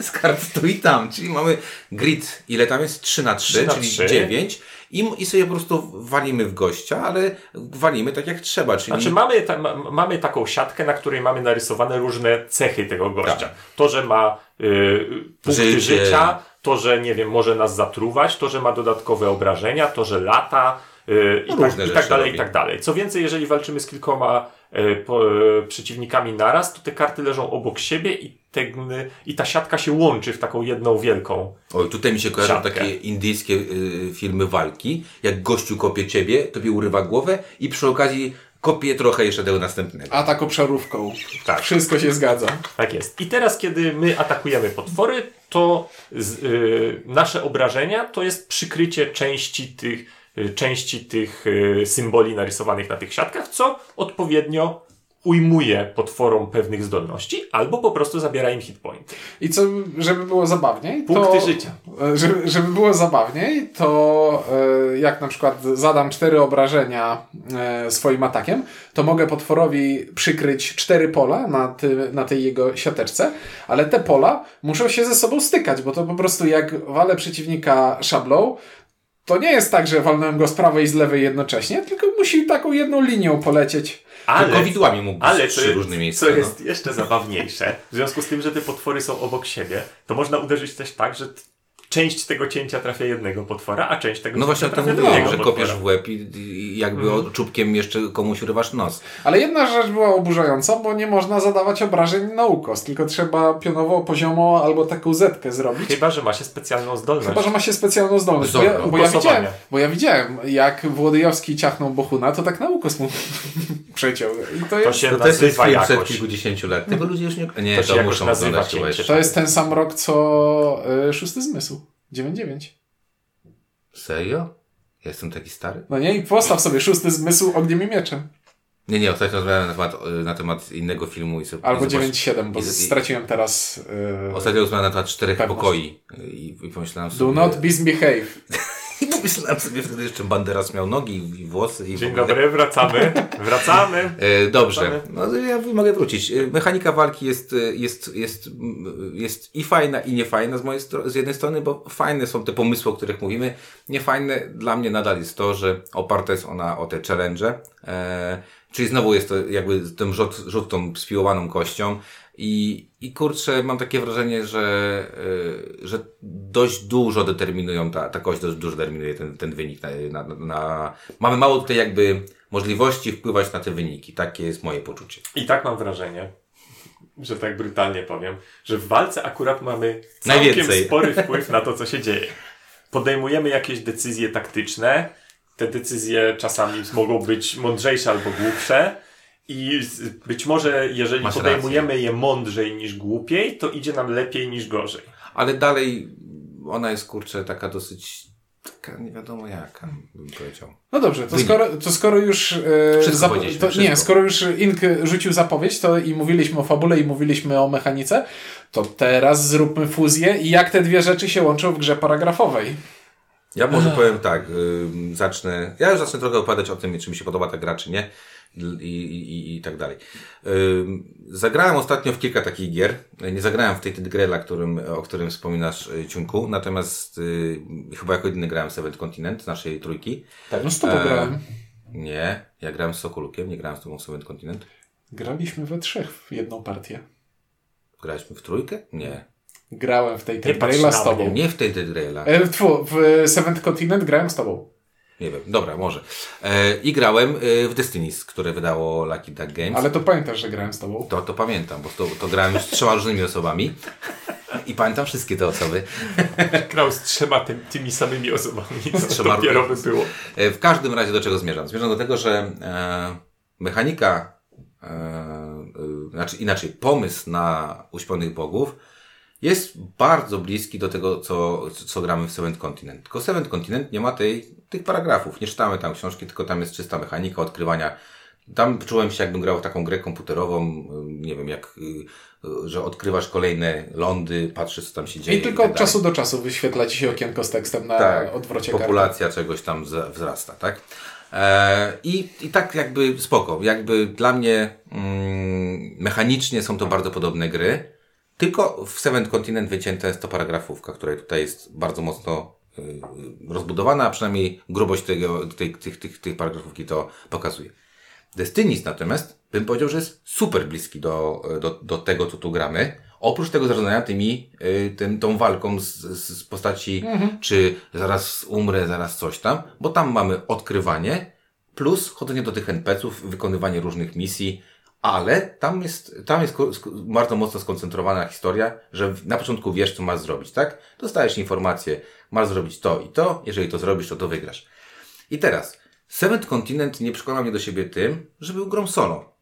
Z, z kart tu i tam. Czyli mamy grid, ile tam jest? trzy na trzy, czyli trzy. dziewięć. I, I sobie po prostu walimy w gościa, ale walimy tak jak trzeba. Czyli... Znaczy mamy, ta, ma, mamy taką siatkę, na której mamy narysowane różne cechy tego gościa. Tak. To, że ma y, punkty Życie. życia, to, że nie wiem, może nas zatruwać, to, że ma dodatkowe obrażenia, to, że lata y, no i, tak, i tak dalej, robi. i tak dalej. Co więcej, jeżeli walczymy z kilkoma y, po, y, przeciwnikami naraz, to te karty leżą obok siebie i Tegny, i ta siatka się łączy w taką jedną wielką Oj, tutaj mi się kojarzą siatkę. Takie indyjskie y, filmy walki, jak gościu kopie ciebie, tobie urywa głowę i przy okazji kopie trochę jeszcze tego następnego. Atak obszarówką. Tak. Wszystko się zgadza. Tak jest. I teraz, kiedy my atakujemy potwory, to z, y, nasze obrażenia to jest przykrycie części tych, y, części tych y, symboli narysowanych na tych siatkach, co odpowiednio ujmuje potworom pewnych zdolności albo po prostu zabiera im hit point. I co, żeby było zabawniej, to... Punkty życia. Żeby, żeby było zabawniej, to jak na przykład zadam cztery obrażenia swoim atakiem, to mogę potworowi przykryć cztery pola na, ty, na tej jego siateczce, ale te pola muszą się ze sobą stykać, bo to po prostu jak walę przeciwnika szablą, to nie jest tak, że walnąłem go z prawej i z lewej jednocześnie, tylko musi taką jedną linią polecieć. Ale, tylko widłami mógł ale trzy ty, różne miejsca. Co no. jest jeszcze zabawniejsze, w związku z tym, że te potwory są obok siebie, to można uderzyć też tak, że t- część tego cięcia trafia jednego potwora, a część tego no właśnie trafia drugiego potwora. No właśnie o tym mówiłem, że kopiesz w łeb i, i jakby mm. czubkiem jeszcze komuś rywasz nos. Ale jedna rzecz była oburzająca, bo nie można zadawać obrażeń na ukos, tylko trzeba pionowo, poziomo albo taką zetkę zrobić. Chyba, że ma się specjalną zdolność. Chyba, że ma się specjalną zdolność. Bo ja, bo, ja widziałem, bo ja widziałem, jak Włodyjowski ciachnął Bohuna, to tak na ukos mu przeciął. I to, jest... to się to nazywa jakoś. Przed kilkudziesięciu lat. Tego ludzie już nie... Nie, to, to, to muszą oglądać. To jest ten sam rok, co yy, Szósty Zmysł. dziewięćdziesiąt dziewięć. Serio? Ja jestem taki stary? No nie, i postaw sobie Szósty Zmysł Ogniem i Mieczem. Nie, nie, ostatnio rozmawiałem na temat, na temat innego filmu. I sobie, albo dziewięć siedem, bo i, straciłem teraz... Yy, ostatnio rozmawiałem na temat Czterech pewność. Pokoi i, i pomyślałem sobie... Do not misbehave. I pomyślałem sobie wtedy jeszcze Banderas miał nogi i włosy. I Dzień dobry, wracamy. Wracamy. E, dobrze. No, ja mogę wrócić. Mechanika walki jest, jest, jest, jest i fajna, i niefajna z mojej strony, z jednej strony, bo fajne są te pomysły, o których mówimy. Niefajne dla mnie nadal jest to, że oparta jest ona o te challenge. E, czyli znowu jest to jakby ten rzut, rzut tą spiłowaną kością. I, i kurczę, mam takie wrażenie, że, yy, że dość dużo determinują, ta, ta kość dość dużo determinuje ten, ten wynik. Na, na, na... Mamy mało tutaj jakby możliwości wpływać na te wyniki. Takie jest moje poczucie. I tak mam wrażenie, że tak brutalnie powiem, że w walce akurat mamy całkiem spory wpływ na to, co się dzieje. Podejmujemy jakieś decyzje taktyczne, te decyzje czasami mogą być mądrzejsze albo głupsze i być może jeżeli Masz podejmujemy rację. je mądrzej niż głupiej, to idzie nam lepiej niż gorzej. Ale dalej ona jest, kurczę, taka dosyć taka nie wiadomo jaka, bym powiedział. No dobrze, to skoro, to skoro już e, zap, to, nie, skoro już Ink rzucił zapowiedź, to i mówiliśmy o fabule i mówiliśmy o mechanice, to teraz zróbmy fuzję i jak te dwie rzeczy się łączą w grze paragrafowej. Ja może Aha. powiem tak, y, zacznę, ja już zacznę trochę opowiadać o tym, czy mi się podoba ta gra, czy nie i, i, i tak dalej. Y, zagrałem ostatnio w kilka takich gier, nie zagrałem w Tainted Graila, którym, o którym wspominasz, Ciunku, natomiast y, chyba jako jedyny grałem Seventh Continent, naszej trójki. Tak, no z tobą e, grałem. Nie, ja grałem z Sokolukiem, nie grałem z tobą w Seventh Continent. Graliśmy we trzech w jedną partię. Graliśmy w trójkę? Nie. Grałem w Tainted Graila z tobą. Nie w Tainted Graila. E, tfu, w Seventh Continent grałem z tobą. Nie wiem, dobra, może. E, I grałem e, w Destinies, które wydało Lucky Duck Games. Ale to pamiętasz, że grałem z tobą? To, to pamiętam, bo to, to grałem już z trzema różnymi osobami. I pamiętam wszystkie te osoby. Grał z trzema ty, tymi samymi osobami. Z trzema dopiero by było. E, w każdym razie do czego zmierzam? Zmierzam do tego, że e, mechanika, e, e, znaczy inaczej, pomysł na Uśpionych Bogów jest bardzo bliski do tego, co, co gramy w Seventh Continent. Tylko Seventh Continent nie ma tej, tych paragrafów. Nie czytamy tam książki, tylko tam jest czysta mechanika odkrywania. Tam czułem się, jakbym grał w taką grę komputerową, nie wiem, jak, że odkrywasz kolejne lądy, patrzysz, co tam się dzieje. I tylko od czasu do czasu wyświetla ci się okienko z tekstem na tak, odwrocie karty. Populacja czegoś tam wzrasta, tak? Eee, i, I tak jakby spoko. Jakby dla mnie mm, mechanicznie są to bardzo podobne gry. Tylko w Seventh Continent wycięta jest to paragrafówka, która tutaj jest bardzo mocno y, rozbudowana, a przynajmniej grubość tego, tej, tych, tych, tych paragrafówki to pokazuje. Destinies natomiast bym powiedział, że jest super bliski do, do, do tego, co tu gramy. Oprócz tego zarządzania tymi, y, tym, tą walką z, z postaci, mhm. czy zaraz umrę, zaraz coś tam, bo tam mamy odkrywanie, plus chodzenie do tych en pe ce ów, wykonywanie różnych misji. Ale tam jest, tam jest bardzo mocno skoncentrowana historia, że na początku wiesz, co masz zrobić, tak? Dostajesz informację, masz zrobić to i to, jeżeli to zrobisz, to to wygrasz. I teraz, Seventh Continent nie przekonał mnie do siebie tym, że był grą solo.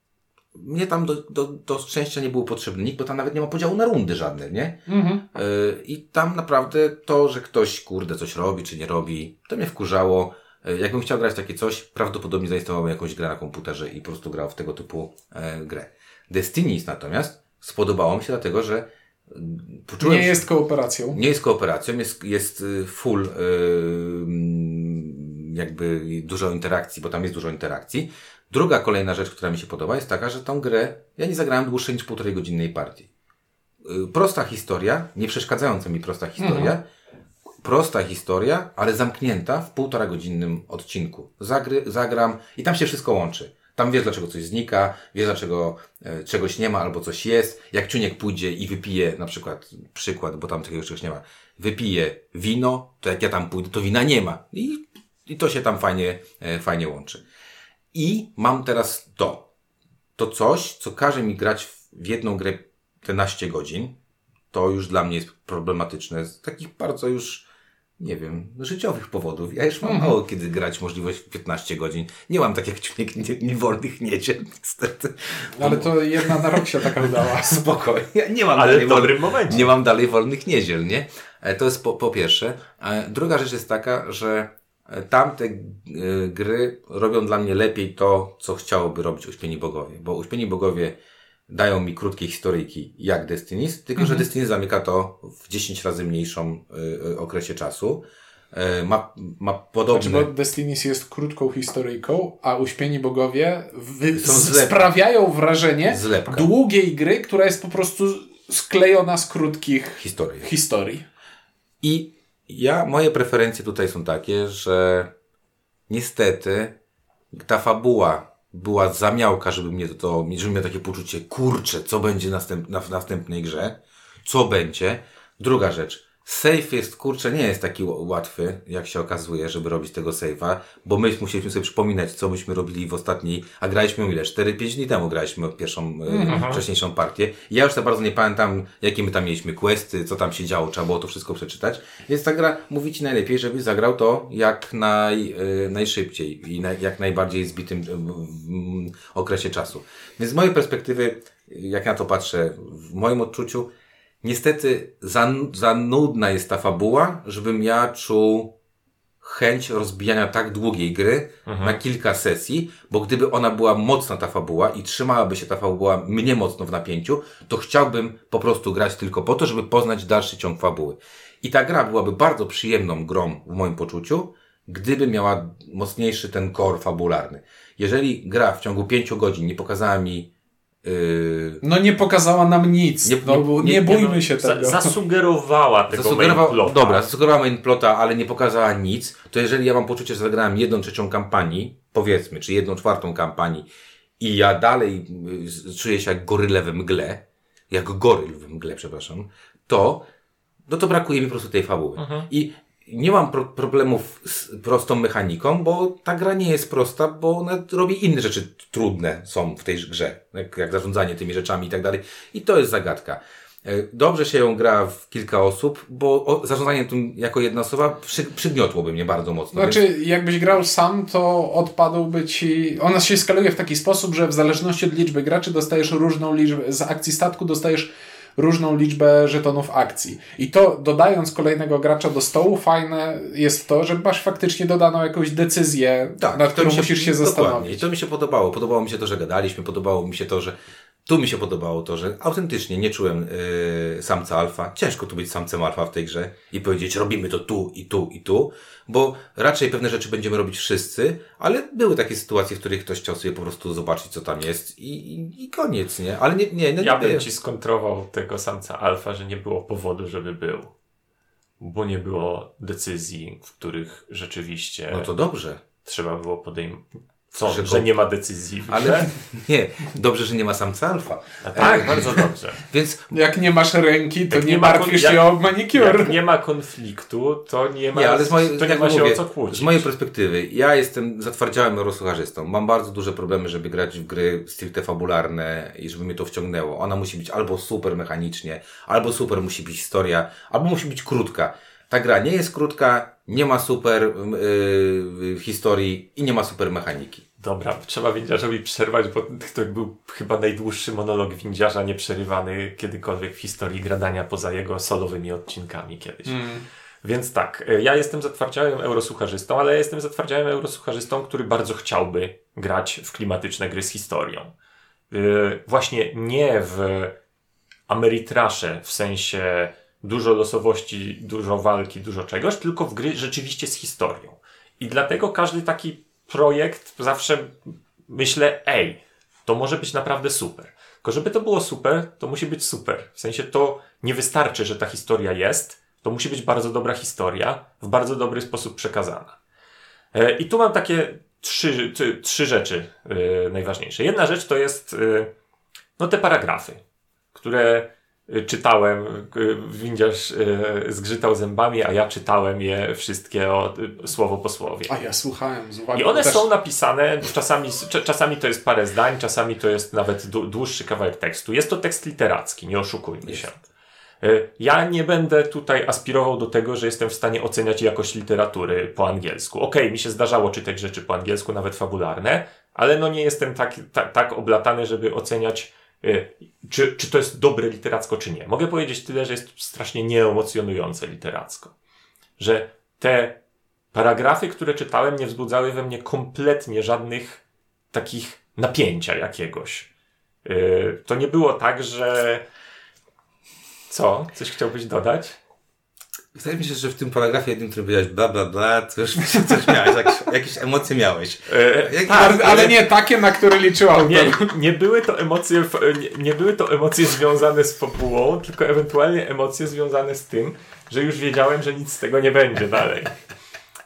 Mnie tam do, do, do szczęścia nie było potrzebny nikt, bo tam nawet nie ma podziału na rundy żadne, nie? Mhm. Y- I tam naprawdę to, że ktoś, kurde, coś robi czy nie robi, to mnie wkurzało. Jakbym chciał grać w takie coś, prawdopodobnie zainstalowałbym jakąś grę na komputerze i po prostu grał w tego typu e, grę. Destinies natomiast spodobało mi się dlatego, że poczułem... Nie jest kooperacją. Nie jest kooperacją, jest, jest full e, jakby dużo interakcji, bo tam jest dużo interakcji. Druga kolejna rzecz, która mi się podoba, jest taka, że tą grę ja nie zagrałem dłuższej niż półtorej godzinnej partii. E, prosta historia, nie przeszkadzająca mi prosta historia, mhm. Prosta historia, ale zamknięta w półtora godzinnym odcinku. Zagry, zagram i tam się wszystko łączy. Tam wiesz, dlaczego coś znika, wiesz, dlaczego e, czegoś nie ma albo coś jest. Jak Ciuniek pójdzie i wypije, na przykład, przykład, bo tam takiego czegoś nie ma, wypije wino, to jak ja tam pójdę, to wina nie ma. I, i to się tam fajnie, e, fajnie łączy. I mam teraz to. To coś, co każe mi grać w jedną grę jedenaście godzin. To już dla mnie jest problematyczne z takich bardzo już nie wiem, życiowych powodów. Ja już mam mm. mało kiedy grać możliwość piętnaście godzin. Nie mam tak jak Ciuniek niewolnych niedziel, niestety. No ale to jedna na rok się taka udała. Spokojnie. Ja nie mam ale dalej w dobrym wol... momencie. Nie mam dalej wolnych niedziel, nie? To jest po, po pierwsze. Druga rzecz jest taka, że tamte gry robią dla mnie lepiej to, co chciałoby robić Uśpieni Bogowie. Bo Uśpieni Bogowie dają mi krótkie historyjki jak Destinies, tylko mm-hmm. że Destinies zamyka to w dziesięć razy mniejszą y, okresie czasu. Y, ma, ma podobne... Znaczy, bo Destinies jest krótką historyjką, a Uśpieni Bogowie wy... sprawiają wrażenie zlepka. Długiej gry, która jest po prostu sklejona z krótkich historii. historii. I ja, moje preferencje tutaj są takie, że niestety ta fabuła była zamiałka, żeby mnie to, to żeby miał takie poczucie, kurczę, co będzie następ, na, w następnej grze, co będzie. Druga rzecz, Save jest, kurczę, nie jest taki łatwy, jak się okazuje, żeby robić tego save'a, bo my musieliśmy sobie przypominać, co myśmy robili w ostatniej, a graliśmy ile? cztery pięć dni temu graliśmy pierwszą, Aha. wcześniejszą partię. Ja już za bardzo nie pamiętam, jakie my tam mieliśmy questy, co tam się działo, trzeba było to wszystko przeczytać, więc ta gra mówi ci najlepiej, żebyś zagrał to jak naj, najszybciej i na, jak najbardziej zbitym okresie czasu. Więc z mojej perspektywy, jak na to patrzę, w moim odczuciu, niestety za, za nudna jest ta fabuła, żebym ja czuł chęć rozbijania tak długiej gry mhm. na kilka sesji, bo gdyby ona była mocna, ta fabuła, i trzymałaby się ta fabuła mnie mocno w napięciu, to chciałbym po prostu grać tylko po to, żeby poznać dalszy ciąg fabuły. I ta gra byłaby bardzo przyjemną grą w moim poczuciu, gdyby miała mocniejszy ten core fabularny. Jeżeli gra w ciągu pięciu godzin nie pokazała mi No nie pokazała nam nic. Nie, no, nie, nie, nie bójmy nie, się no, tego. Zasugerowała tego Zasugerowa- mainplota. Dobra, zasugerowała mainplota, ale nie pokazała nic. To jeżeli ja mam poczucie, że zagrałem jedną trzecią kampanii, powiedzmy, czy jedną czwartą kampanii, i ja dalej y, czuję się jak goryle we mgle, jak goryl we mgle, przepraszam, to no to brakuje mi po prostu tej fabuły. Mhm. I nie mam pro- problemów z prostą mechaniką, bo ta gra nie jest prosta, bo ona robi inne rzeczy trudne są w tej grze, jak, jak zarządzanie tymi rzeczami i tak dalej. I to jest zagadka. Dobrze się ją gra w kilka osób, bo o, zarządzanie tym jako jedna osoba przy, przygniotłoby mnie bardzo mocno. Znaczy, więc... jakbyś grał sam, to odpadłby ci... Ona się skaluje w taki sposób, że w zależności od liczby graczy dostajesz różną liczbę... Z akcji statku dostajesz... różną liczbę żetonów akcji. I to, dodając kolejnego gracza do stołu, fajne jest to, że masz faktycznie dodaną jakąś decyzję, tak, nad którą się, musisz się zastanowić. I to mi się podobało. Podobało mi się to, że gadaliśmy, podobało mi się to, że tu mi się podobało to, że autentycznie nie czułem yy, samca alfa. Ciężko tu być samcem alfa w tej grze i powiedzieć, robimy to tu i tu i tu, bo raczej pewne rzeczy będziemy robić wszyscy, ale były takie sytuacje, w których ktoś chciał sobie po prostu zobaczyć, co tam jest i, i, i koniec, nie? Ale nie, nie, nie. Ja nie bym nie. ci skontrował tego samca alfa, że nie było powodu, żeby był. Bo nie było decyzji, w których rzeczywiście... No to dobrze. Trzeba było podejmować... Co? Że, że nie ma decyzji. Ale nie, dobrze, że nie ma samca alfa. A tak, e, bardzo dobrze. Więc jak nie masz ręki, to nie martwisz się o manikur. Jak nie ma konfliktu, to nie ma, nie, ale z mojej, to nie ma się mówię, o co kłócić. Z mojej perspektywy, ja jestem zatwardziałym eurosłucharzystą. Mam bardzo duże problemy, żeby grać w gry stricte fabularne i żeby mnie to wciągnęło. Ona musi być albo super mechanicznie, albo super musi być historia, albo musi być krótka. Ta gra nie jest krótka, nie ma super yy, historii i nie ma super mechaniki. Dobra, trzeba Windziarzowi przerwać, bo to był chyba najdłuższy monolog Windziarza nieprzerywany kiedykolwiek w historii gradania poza jego solowymi odcinkami kiedyś. Mm. Więc tak, ja jestem zatwardziałym eurosłucharzystą, ale ja jestem zatwardziałym eurosłucharzystą, który bardzo chciałby grać w klimatyczne gry z historią. Yy, właśnie nie w Ameritrasze, w sensie... dużo losowości, dużo walki, dużo czegoś, tylko w gry rzeczywiście z historią. I dlatego każdy taki projekt zawsze myślę, ej, to może być naprawdę super. Tylko żeby to było super, to musi być super. W sensie to nie wystarczy, że ta historia jest, to musi być bardzo dobra historia, w bardzo dobry sposób przekazana. I tu mam takie trzy, trzy rzeczy najważniejsze. Jedna rzecz to jest no te paragrafy, które... czytałem, Windziarz zgrzytał zębami, a ja czytałem je wszystkie od, słowo po słowie. A ja słuchałem z uwagi. I one też... są napisane, czasami, czasami to jest parę zdań, czasami to jest nawet dłuższy kawałek tekstu. Jest to tekst literacki, nie oszukujmy jest. się. Ja nie będę tutaj aspirował do tego, że jestem w stanie oceniać jakość literatury po angielsku. Okej, okay, mi się zdarzało czytać rzeczy po angielsku, nawet fabularne, ale no nie jestem tak, tak, tak oblatany, żeby oceniać Czy, czy to jest dobre literacko, czy nie. Mogę powiedzieć tyle, że jest strasznie nieemocjonujące literacko. Że te paragrafy, które czytałem, nie wzbudzały we mnie kompletnie żadnych takich napięcia jakiegoś. Yy, to nie było tak, że... Co? Coś chciałbyś dodać? Wydaje mi się, że w tym paragrafie jednym, który powiedziałeś bla bla bla, to już coś miałeś, jak, jakieś emocje miałeś. E, Jak, tak, ale, ale nie takie, na które liczyłam. Nie, nie, były to emocje, nie, nie były to emocje związane z popułą, tylko ewentualnie emocje związane z tym, że już wiedziałem, że nic z tego nie będzie dalej.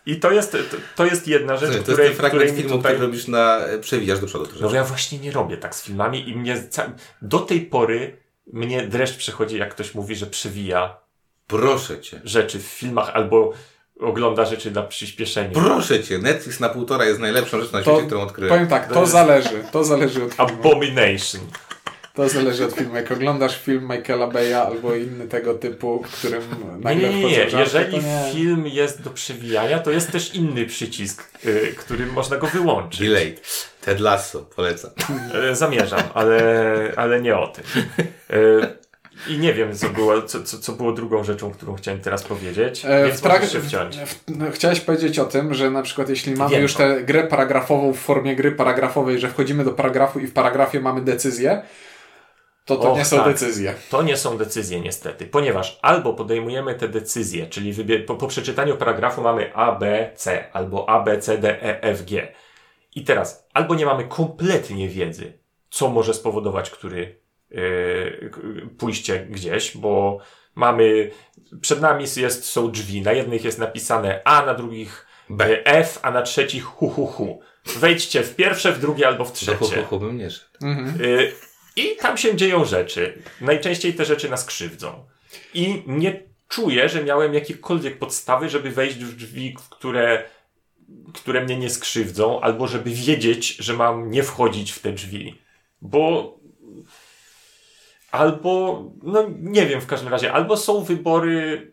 I to jest, to, to jest jedna rzecz, Słuchaj, to której... To jest ten fragment filmu, tutaj... który robisz na... przewijasz do przodu. No ja właśnie nie robię tak z filmami i mnie... Ca... Do tej pory mnie dreszcz przechodzi, jak ktoś mówi, że przewija Proszę cię. Rzeczy w filmach albo ogląda rzeczy na przyspieszenie. Proszę cię, Netflix na półtora jest najlepszą rzeczą na to, świecie, którą odkryłem. Powiem tak, to zależy. To zależy od Abomination. Filmu. To zależy od filmu. Jak oglądasz film Michaela Bay'a albo inny tego typu, którym nagle wchodzą żarty, to nie. Jeżeli film jest do przewijania, to jest też inny przycisk, yy, którym można go wyłączyć. Delayed. Ted Lasso, polecam. Yy, zamierzam, ale, ale nie o tym. Yy, I nie wiem, co było, co, co było drugą rzeczą, którą chciałem teraz powiedzieć. E, więc w trak- się wciąć. W, w, chciałeś powiedzieć o tym, że na przykład jeśli mamy wiem, już tę grę paragrafową w formie gry paragrafowej, że wchodzimy do paragrafu i w paragrafie mamy decyzję, to to Och, nie są tak. decyzje. To nie są decyzje niestety, ponieważ albo podejmujemy te decyzje, czyli wybie- po, po przeczytaniu paragrafu mamy A, B, C, albo A, B, C, D, E, F, G. I teraz albo nie mamy kompletnie wiedzy, co może spowodować, który pójście gdzieś, bo mamy, przed nami jest, są drzwi, na jednych jest napisane A, na drugich B. F, a na trzecich hu, hu, hu. Wejdźcie w pierwsze, w drugie albo w trzecie. Do hu, hu, hu bym nie szedł. Mhm. I tam się dzieją rzeczy. Najczęściej te rzeczy nas krzywdzą. I nie czuję, że miałem jakiekolwiek podstawy, żeby wejść w drzwi, które które mnie nie skrzywdzą, albo żeby wiedzieć, że mam nie wchodzić w te drzwi. Bo albo, no nie wiem, w każdym razie, albo są wybory,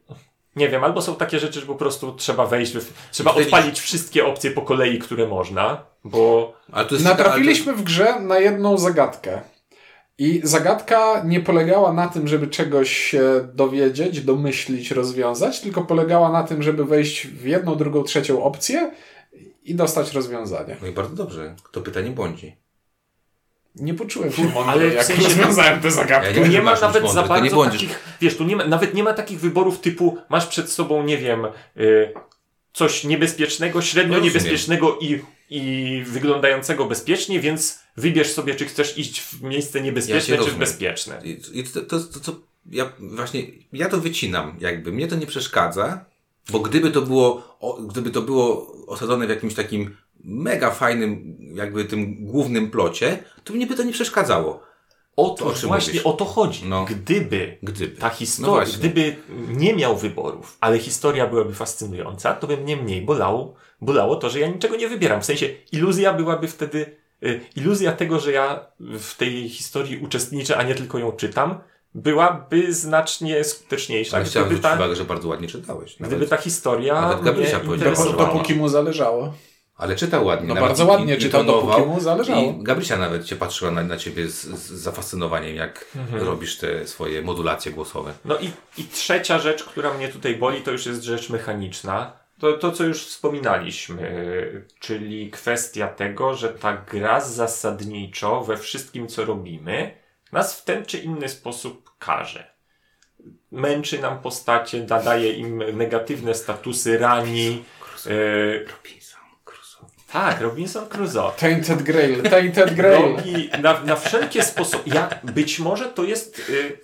nie wiem, albo są takie rzeczy, że po prostu trzeba wejść, w, trzeba odpalić wszystkie opcje po kolei, które można, bo... Natrafiliśmy w grze na jedną zagadkę. I zagadka nie polegała na tym, żeby czegoś się dowiedzieć, domyślić, rozwiązać, tylko polegała na tym, żeby wejść w jedną, drugą, trzecią opcję i dostać rozwiązanie. No i bardzo dobrze, to pytanie błądzi. Nie poczułem się mądry, ale jak w sensie rozwiązałem tę zagadkę. Ja nie, nie ma nawet mądry, za bardzo takich, wiesz, tu nie ma, nawet nie ma takich wyborów typu masz przed sobą, nie wiem, y, coś niebezpiecznego, średnio no niebezpiecznego i, i wyglądającego bezpiecznie, więc wybierz sobie, czy chcesz iść w miejsce niebezpieczne, ja czy w bezpieczne. I, i to, to, to, to ja właśnie, ja to wycinam jakby, mnie to nie przeszkadza, bo gdyby to było, o, gdyby to było osadzone w jakimś takim mega fajnym, jakby tym głównym plocie, to mnie by to nie przeszkadzało. O to, to o czym właśnie mówisz? O to chodzi. No. Gdyby, gdyby ta historia, no gdyby nie miał wyborów, ale historia byłaby fascynująca, to by mnie mniej bolało, bolało to, że ja niczego nie wybieram. W sensie iluzja byłaby wtedy, y, iluzja tego, że ja w tej historii uczestniczę, a nie tylko ją czytam, byłaby znacznie skuteczniejsza. Ale chciałem zwrócić uwagę, że bardzo ładnie czytałeś. Nawet, gdyby ta historia mnie interesowała. Dopóki mu zależało. Ale czytał ładnie. No nawet bardzo ładnie czytał, dopóki mu zależało. I Gabrysia nawet się patrzyła na, na ciebie z, z zafascynowaniem, jak mhm. robisz te swoje modulacje głosowe. No i, i trzecia rzecz, która mnie tutaj boli, to już jest rzecz mechaniczna. To, to, co już wspominaliśmy, czyli kwestia tego, że ta gra zasadniczo we wszystkim, co robimy, nas w ten czy inny sposób karze. Męczy nam postacie, nadaje im negatywne statusy, rani. Yy, Tak, Robinson Crusoe. Tainted Grail, Tainted Grail. No i na, na wszelkie sposoby. Ja, być może to jest y,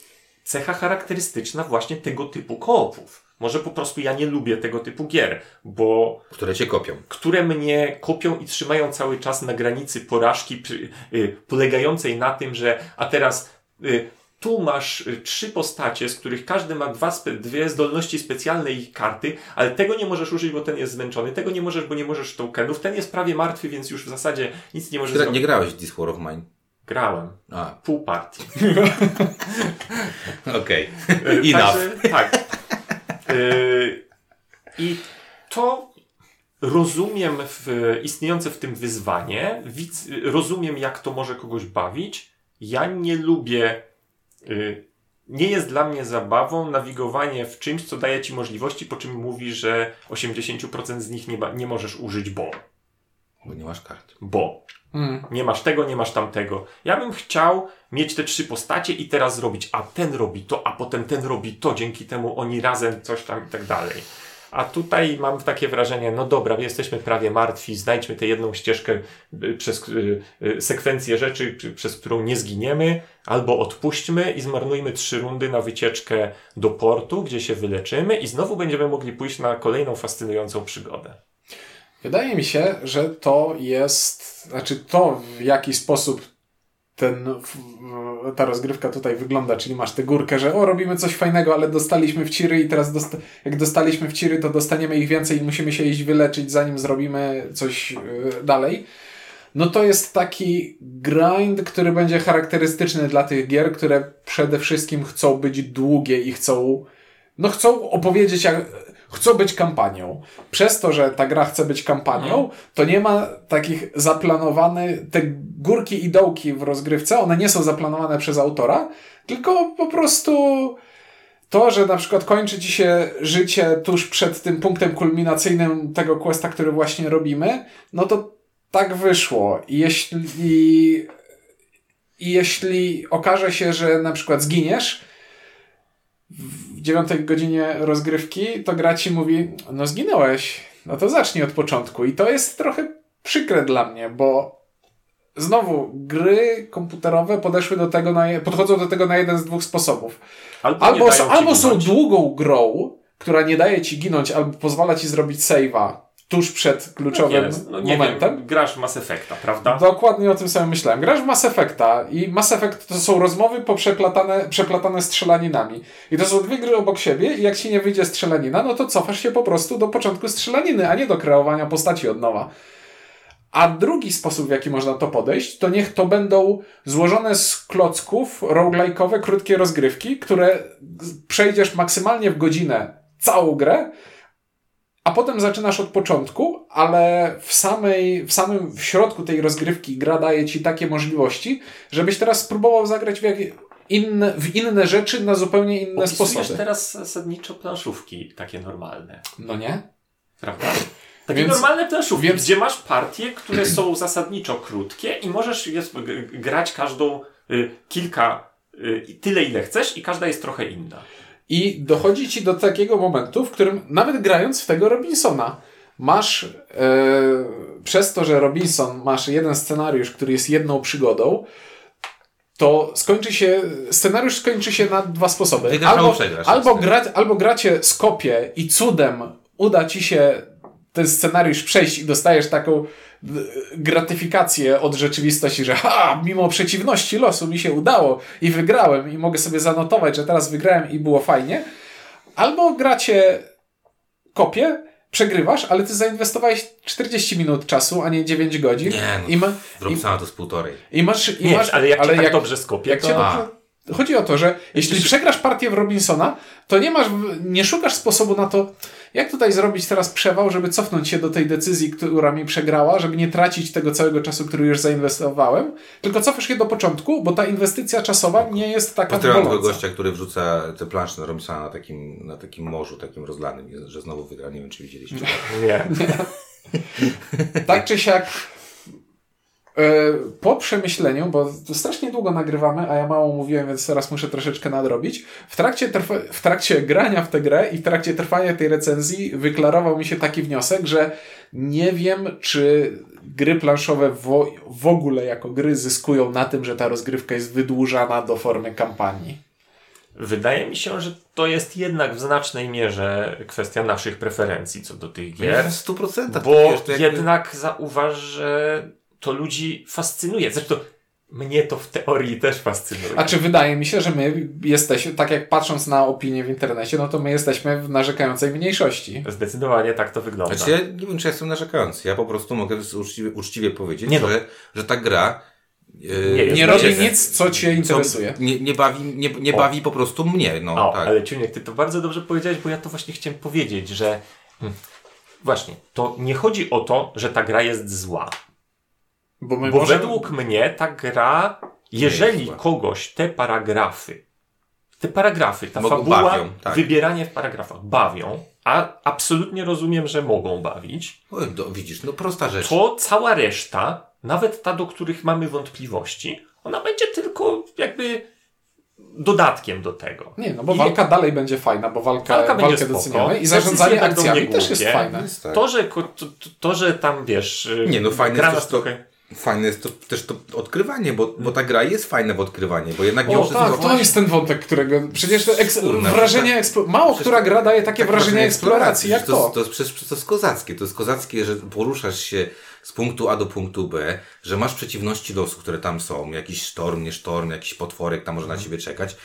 cecha charakterystyczna właśnie tego typu koopów. Może po prostu ja nie lubię tego typu gier, bo... Które cię kopią. Które mnie kopią i trzymają cały czas na granicy porażki przy, y, polegającej na tym, że a teraz... Y, Tu masz trzy postacie, z których każdy ma dwa spe- dwie zdolności specjalne i karty, ale tego nie możesz użyć, bo ten jest zmęczony, tego nie możesz, bo nie możesz tokenów, ten jest prawie martwy, więc już w zasadzie nic nie możesz Ty zrobić. Nie grałeś w This War of Mine? Grałem. A. Pół partii. Okej. Okay. Także, tak. Yy, I to rozumiem w, istniejące w tym wyzwanie, widz, rozumiem jak to może kogoś bawić. Ja nie lubię Nie jest dla mnie zabawą nawigowanie w czymś, co daje ci możliwości, po czym mówi, że osiemdziesiąt procent z nich nie, ba- nie możesz użyć, bo... Bo nie masz kart. Bo. Mm. Nie masz tego, nie masz tamtego. Ja bym chciał mieć te trzy postacie i teraz zrobić, a ten robi to, a potem ten robi to, dzięki temu oni razem coś tam i tak dalej. A tutaj mam takie wrażenie, no dobra, jesteśmy prawie martwi, znajdźmy tę jedną ścieżkę, przez sekwencję rzeczy, przez którą nie zginiemy, albo odpuśćmy i zmarnujmy trzy rundy na wycieczkę do portu, gdzie się wyleczymy i znowu będziemy mogli pójść na kolejną fascynującą przygodę. Wydaje mi się, że to jest, znaczy to w jaki sposób ten, ta rozgrywka tutaj wygląda, czyli masz tę górkę, że o, robimy coś fajnego, ale dostaliśmy w ciry i teraz dosta- jak dostaliśmy w ciry, to dostaniemy ich więcej i musimy się iść wyleczyć, zanim zrobimy coś yy, dalej. No to jest taki grind, który będzie charakterystyczny dla tych gier, które przede wszystkim chcą być długie i chcą, no chcą opowiedzieć, jak, chcą być kampanią. Przez to, że ta gra chce być kampanią, to nie ma takich zaplanowanych, te górki i dołki w rozgrywce, one nie są zaplanowane przez autora, tylko po prostu to, że na przykład kończy ci się życie tuż przed tym punktem kulminacyjnym tego questa, który właśnie robimy, no to tak wyszło. I jeśli, i jeśli okaże się, że na przykład zginiesz w dziewiątej godzinie rozgrywki, to gra ci mówi, no zginąłeś, no to zacznij od początku. I to jest trochę przykre dla mnie, bo znowu gry komputerowe podeszły do tego, na, podchodzą do tego na jeden z dwóch sposobów. Albo, albo, s- albo są długą grą, która nie daje ci ginąć, albo pozwala ci zrobić save'a tuż przed kluczowym no nie, no nie momentem. Wiem, grasz w Mass Effecta, prawda? Dokładnie o tym samym myślałem. Grasz w Mass Effecta i Mass Effect to są rozmowy poprzeplatane, przeplatane strzelaninami. I to są dwie gry obok siebie i jak ci nie wyjdzie strzelanina, no to cofasz się po prostu do początku strzelaniny, a nie do kreowania postaci od nowa. A drugi sposób, w jaki można to podejść, to niech to będą złożone z klocków roguelike'owe krótkie rozgrywki, które przejdziesz maksymalnie w godzinę całą grę, a potem zaczynasz od początku, ale w samej, w samym w środku tej rozgrywki gra daje ci takie możliwości, żebyś teraz spróbował zagrać w, jak inne, w inne rzeczy na zupełnie inne Opisujesz sposoby. Opisujesz teraz zasadniczo planszówki takie normalne. No nie? Prawda? Takie więc, normalne planszówki, więc... gdzie masz partie, które są zasadniczo krótkie i możesz jest, grać każdą y, kilka, y, tyle ile chcesz i każda jest trochę inna. I dochodzi ci do takiego momentu, w którym nawet grając w tego Robinsona masz, yy, przez to, że Robinson masz jeden scenariusz, który jest jedną przygodą, to skończy się, scenariusz skończy się na dwa sposoby. Albo, albo, gra, albo gracie skopie i cudem uda ci się ten scenariusz przejść i dostajesz taką gratyfikację od rzeczywistości, że ha, mimo przeciwności losu mi się udało i wygrałem i mogę sobie zanotować, że teraz wygrałem i było fajnie. Albo gracie kopię, przegrywasz, ale ty zainwestowałeś czterdzieści minut czasu, a nie dziewięć godzin. Nie, no, i ma, i, to z półtorej. I masz, i nie, masz, ale jak ale cię tak jak, dobrze skopię, jak to... Dobrze, chodzi o to, że jeśli przegrasz partię w Robinsona, to nie masz, nie szukasz sposobu na to, jak tutaj zrobić teraz przewał, żeby cofnąć się do tej decyzji, która mi przegrała, żeby nie tracić tego całego czasu, który już zainwestowałem, tylko cofasz się do początku, bo ta inwestycja czasowa nie jest taka boląca. Pozdrawiam tego gościa, który wrzuca te plansze na Robinsona na takim, na takim morzu, takim rozlanym, że znowu wygra. Nie wiem, czy widzieliście. Nie. nie. Tak czy siak... Po przemyśleniu, bo strasznie długo nagrywamy, a ja mało mówiłem, więc teraz muszę troszeczkę nadrobić. W trakcie, trwa- w trakcie grania w tę grę i w trakcie trwania tej recenzji wyklarował mi się taki wniosek, że nie wiem, czy gry planszowe wo- w ogóle jako gry zyskują na tym, że ta rozgrywka jest wydłużana do formy kampanii. Wydaje mi się, że to jest jednak w znacznej mierze kwestia naszych preferencji co do tych gier. W stu procentach. Bo jakby... jednak zauważ, że to ludzi fascynuje. Zresztą mnie to w teorii też fascynuje. A czy wydaje mi się, że my jesteśmy, tak jak patrząc na opinie w internecie, no to my jesteśmy w narzekającej mniejszości. Zdecydowanie tak to wygląda. Znaczy ja nie wiem, czy ja jestem narzekający. Ja po prostu mogę uczciwie, uczciwie powiedzieć, nie że, no. że ta gra Yy, nie, nie robi się, nic, co cię interesuje. Co, nie, nie, bawi, nie, nie bawi po prostu mnie. No, o, tak. Ale Ciuniek, ty to bardzo dobrze powiedziałeś, bo ja to właśnie chciałem powiedzieć, że hm, właśnie, to nie chodzi o to, że ta gra jest zła. Bo, Bo możemy... według mnie ta gra, jeżeli kogoś te paragrafy, te paragrafy, ta mogą fabuła, bawią, tak. Wybieranie w paragrafach bawią, a absolutnie rozumiem, że mogą bawić. O, do, widzisz, no prosta rzecz. To cała reszta, nawet ta, do których mamy wątpliwości, ona będzie tylko jakby... dodatkiem do tego. Nie, no bo I walka dalej będzie fajna, bo walka, walka walkę doceniamy i zarządzanie akcjami też jest fajne. To, że, to, to, że tam wiesz... Nie, no fajne jest to, trochę... Fajne jest to, też to odkrywanie, bo, bo ta gra jest fajna w odkrywanie, bo jednak nie o, tak, to właśnie... jest ten wątek, którego przecież eks... Kurna, wrażenie tak, eksplo... mało przecież, która gra daje takie tak wrażenie eksploracji, jak to. To, to, jest, przecież, to jest kozackie, to jest kozackie, że poruszasz się z punktu A do punktu B, że masz przeciwności losu, które tam są, jakiś sztorm, nie sztorm, jakiś potworek tam może na ciebie czekać,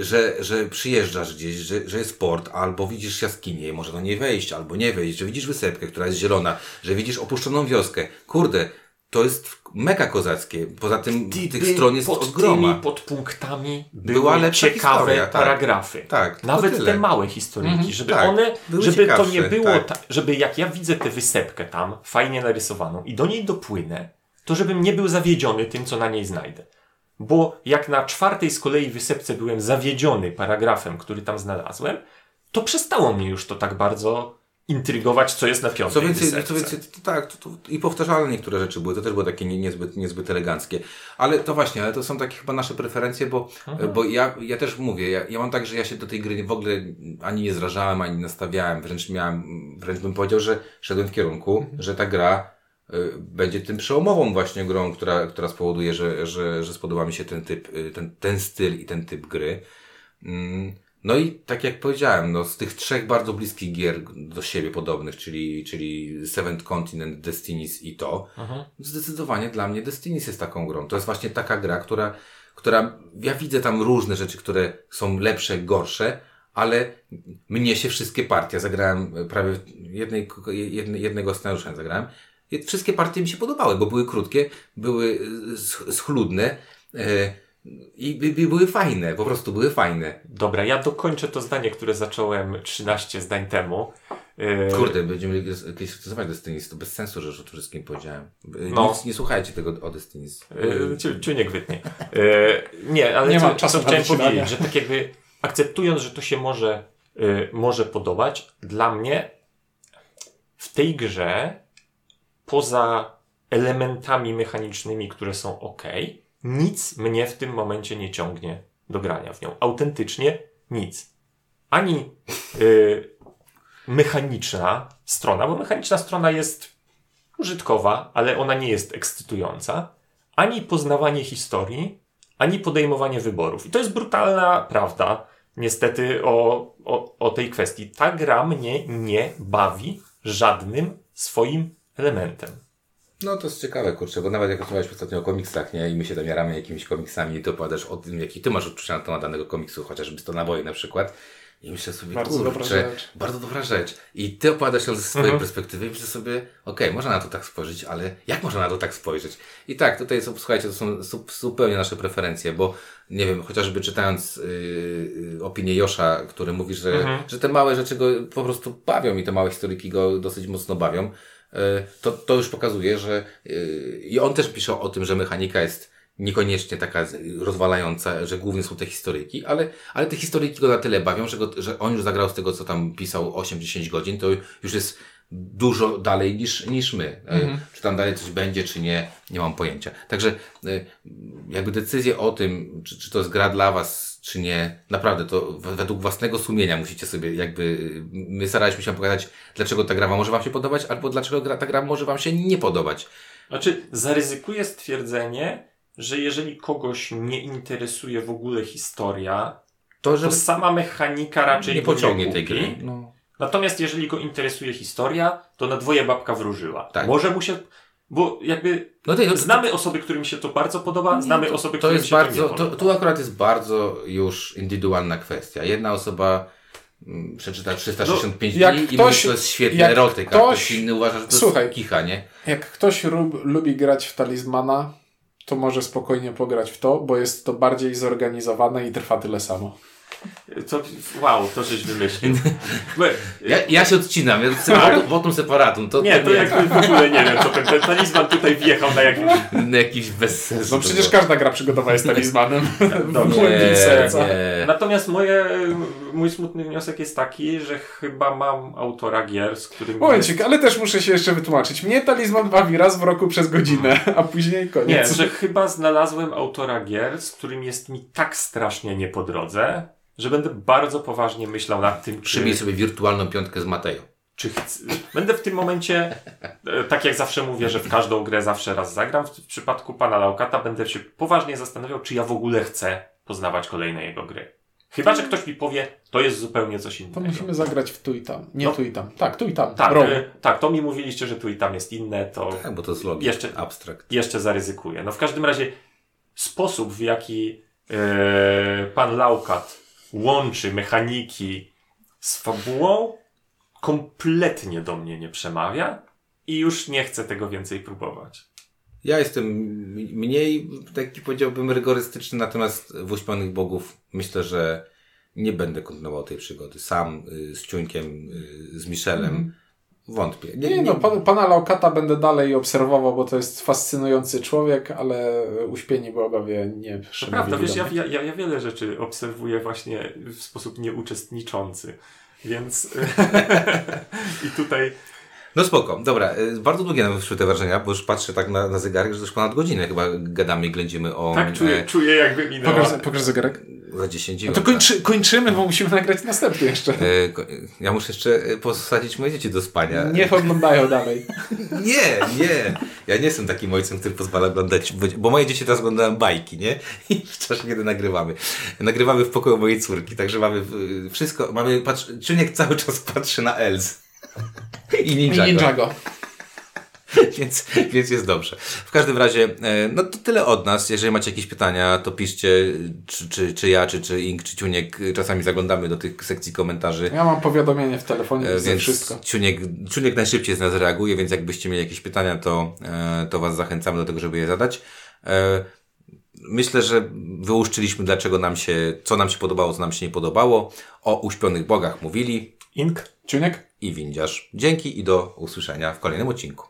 że, że przyjeżdżasz gdzieś, że, że jest port, albo widzisz jaskinię, może do niej wejść, albo nie wejść, że widzisz wysepkę, która jest zielona, że widzisz opuszczoną wioskę. Kurde, to jest mega kozackie. Poza tym Gdyby tych stron jest pod od groma. Tymi podpunktami były ciekawe historia, paragrafy. Tak, tak, nawet te małe historyjki, mm-hmm, żeby tak, one, żeby ciekawsze, to nie było, tak. Ta, żeby jak ja widzę tę wysepkę tam fajnie narysowaną i do niej dopłynę, to żebym nie był zawiedziony tym, co na niej znajdę. Bo jak na czwartej z kolei wysepce byłem zawiedziony paragrafem, który tam znalazłem, to przestało mnie już to tak bardzo intrygować, co jest na piątej wysepce. Co więcej, tak, to, to, i powtarzalne niektóre rzeczy były, to też było takie nie, niezbyt, niezbyt eleganckie. Ale to właśnie, ale to są takie chyba nasze preferencje, bo, bo ja, ja też mówię, ja, ja mam tak, że ja się do tej gry w ogóle ani nie zrażałem, ani nastawiałem, wręcz miałem, wręcz bym powiedział, że szedłem w kierunku, mhm. że ta gra będzie tym przełomową właśnie grą, która, która spowoduje, że, że, że spodoba mi się ten typ, ten, ten styl i ten typ gry. No i tak jak powiedziałem, no z tych trzech bardzo bliskich gier do siebie podobnych, czyli, czyli Seventh Continent, Destinies i to, mhm. zdecydowanie dla mnie Destinies jest taką grą. To jest właśnie taka gra, która, która ja widzę tam różne rzeczy, które są lepsze, gorsze, ale mnie się wszystkie partie, zagrałem prawie jednej, jedne, jednego scenariusza zagrałem, wszystkie partie mi się podobały, bo były krótkie, były schludne e, i, i były fajne, po prostu były fajne. Dobra, ja dokończę to zdanie, które zacząłem trzynaście zdań temu. E... Kurde, będziemy kiedyś stosować Destinies, to bez sensu, że już o tym wszystkim powiedziałem. No. Nic, nie słuchajcie tego o Destinies. E, Czujnik wytnie. E, nie, ale nie mam czasu, chciałem powiedzieć, że tak jakby akceptując, że to się może, y, może podobać, dla mnie w tej grze poza elementami mechanicznymi, które są ok, nic mnie w tym momencie nie ciągnie do grania w nią. Autentycznie nic. Ani yy, mechaniczna strona, bo mechaniczna strona jest użytkowa, ale ona nie jest ekscytująca, ani poznawanie historii, ani podejmowanie wyborów. I to jest brutalna prawda, niestety, o, o, o tej kwestii. Ta gra mnie nie bawi żadnym swoim elementem. No to jest ciekawe, kurczę, bo nawet jak rozmawiałeś ostatnio o komiksach, nie? I my się tam jaramy jakimiś komiksami i to opowiadasz o tym, jaki ty masz odczucia na temat danego komiksu, chociażby sto naboi na przykład. I myślę sobie, bardzo kurczę, dobra rzecz. bardzo dobra rzecz. I ty opowiadasz ją ze swojej mhm. perspektywy i myślę sobie, okej, okay, można na to tak spojrzeć, ale jak można na to tak spojrzeć? I tak, tutaj są, słuchajcie, to są zupełnie nasze preferencje, bo nie wiem, chociażby czytając yy, opinię Josza, który mówi, że, mhm. że te małe rzeczy go po prostu bawią i te małe historyki go dosyć mocno bawią. To, to już pokazuje, że yy, i on też pisze o tym, że mechanika jest niekoniecznie taka rozwalająca, że głównie są te historyjki, ale, ale te historyjki go na tyle bawią, że, go, że on już zagrał z tego, co tam pisał osiem dziesięć godzin, to już jest dużo dalej niż, niż my. Mhm. Czy tam dalej coś będzie, czy nie, nie mam pojęcia. Także yy, jakby decyzję o tym, czy, czy to jest gra dla was, czy nie, naprawdę to według własnego sumienia musicie sobie jakby, my staraliśmy się pokazać, dlaczego ta gra może wam się podobać, albo dlaczego gra, ta gra może wam się nie podobać. Znaczy, zaryzykuję stwierdzenie, że jeżeli kogoś nie interesuje w ogóle historia, to, że to sama mechanika raczej nie pociągnie tej gry. No. Natomiast jeżeli go interesuje historia, to na dwoje babka wróżyła. Tak. Może mu się... Bo jakby no to, to, to, znamy osoby, którym się to bardzo podoba, nie, znamy to, osoby, którym to jest się bardzo, to nie podoba. To, tu akurat jest bardzo już indywidualna kwestia. Jedna osoba m, przeczyta trzysta sześćdziesiąt pięć no, dni ktoś, i mówi, to jest świetny erotyk, ktoś, a ktoś inny uważa, że to słuchaj, jest kicha, nie? Jak ktoś rub, lubi grać w Talizmana, to może spokojnie pograć w to, bo jest to bardziej zorganizowane i trwa tyle samo. To, wow, to żeś wymyślił. Ja, ja się odcinam, ja wotum separatum. To, nie, to, to jakby w ogóle nie wiem, co ten, ten talizman tutaj wjechał na jakiś, na jakiś bezsens. No przecież każda gra przygotowa jest talizmanem. Nie, serca. Nie. Natomiast moje, mój smutny wniosek jest taki, że chyba mam autora gier, z którym... Momencik, jest... ale też muszę się jeszcze wytłumaczyć. Mnie talizman bawi raz w roku przez godzinę, a później koniec. Nie, że chyba znalazłem autora gier, z którym jest mi tak strasznie nie po drodze, że będę bardzo poważnie myślał nad tym, czy... Przyjmij sobie wirtualną piątkę z Mateo. Czy chcę... Będę w tym momencie, tak jak zawsze mówię, że w każdą grę zawsze raz zagram. W przypadku pana Laukata będę się poważnie zastanawiał, czy ja w ogóle chcę poznawać kolejne jego gry. Chyba że ktoś mi powie, to jest zupełnie coś innego. To musimy zagrać w tu i tam. Nie no, tu i tam. Tak, tu i tam. Tak, y, tak, to mi mówiliście, że tu i tam jest inne. To tak, bo to jest logika, jeszcze, abstrakt. Jeszcze zaryzykuję. No w każdym razie sposób, w jaki y, pan Laukat łączy mechaniki z fabułą, kompletnie do mnie nie przemawia i już nie chcę tego więcej próbować. Ja jestem mniej, taki powiedziałbym, rygorystyczny, natomiast w Uśpionych Bogów myślę, że nie będę kontynuował tej przygody. Sam y, z Ciuńkiem, y, z Michelem. Mm. Wątpię. Nie, nie, nie no, pan, pana Laukata będę dalej obserwował, bo to jest fascynujący człowiek, ale Uśpieni Bogowie nie przemawili. Prawda, wiesz, ja, ja, ja wiele rzeczy obserwuję właśnie w sposób nieuczestniczący. Więc i tutaj... No spoko, dobra. Bardzo długie nam wyszły te wrażenia, bo już patrzę tak na, na zegarek, że już ponad godzinę chyba gadamy i ględzimy o... Tak, czuję, e... czuję jakby minęło. Pokaż, pokaż zegarek. Za dziesięć minut. No to kończy, kończymy, bo musimy nagrać następny jeszcze. E, ja muszę jeszcze posadzić moje dzieci do spania. Niech oglądają dalej. Nie, nie. Ja nie jestem takim ojcem, który pozwala oglądać, bo moje dzieci teraz oglądają bajki, nie? I w czasie, kiedy nagrywamy. Nagrywamy w pokoju mojej córki, także mamy wszystko, mamy, patrz, Czuniek cały czas patrzy na Els. I Ninjago. I Ninjago. więc, więc jest dobrze. W każdym razie, no to tyle od nas. Jeżeli macie jakieś pytania, to piszcie, czy, czy, czy ja, czy, czy Ink, czy Ciuniek. Czasami zaglądamy do tych sekcji komentarzy. Ja mam powiadomienie w telefonie, więc wszystko. Ciuniek, Ciuniek najszybciej z nas reaguje, więc jakbyście mieli jakieś pytania, to, to was zachęcamy do tego, żeby je zadać. Myślę, że wyłuszczyliśmy, dlaczego nam się, co nam się podobało, co nam się nie podobało. O Uśpionych Bogach mówili Ink, Ciuniek i Windziarz. Dzięki i do usłyszenia w kolejnym odcinku.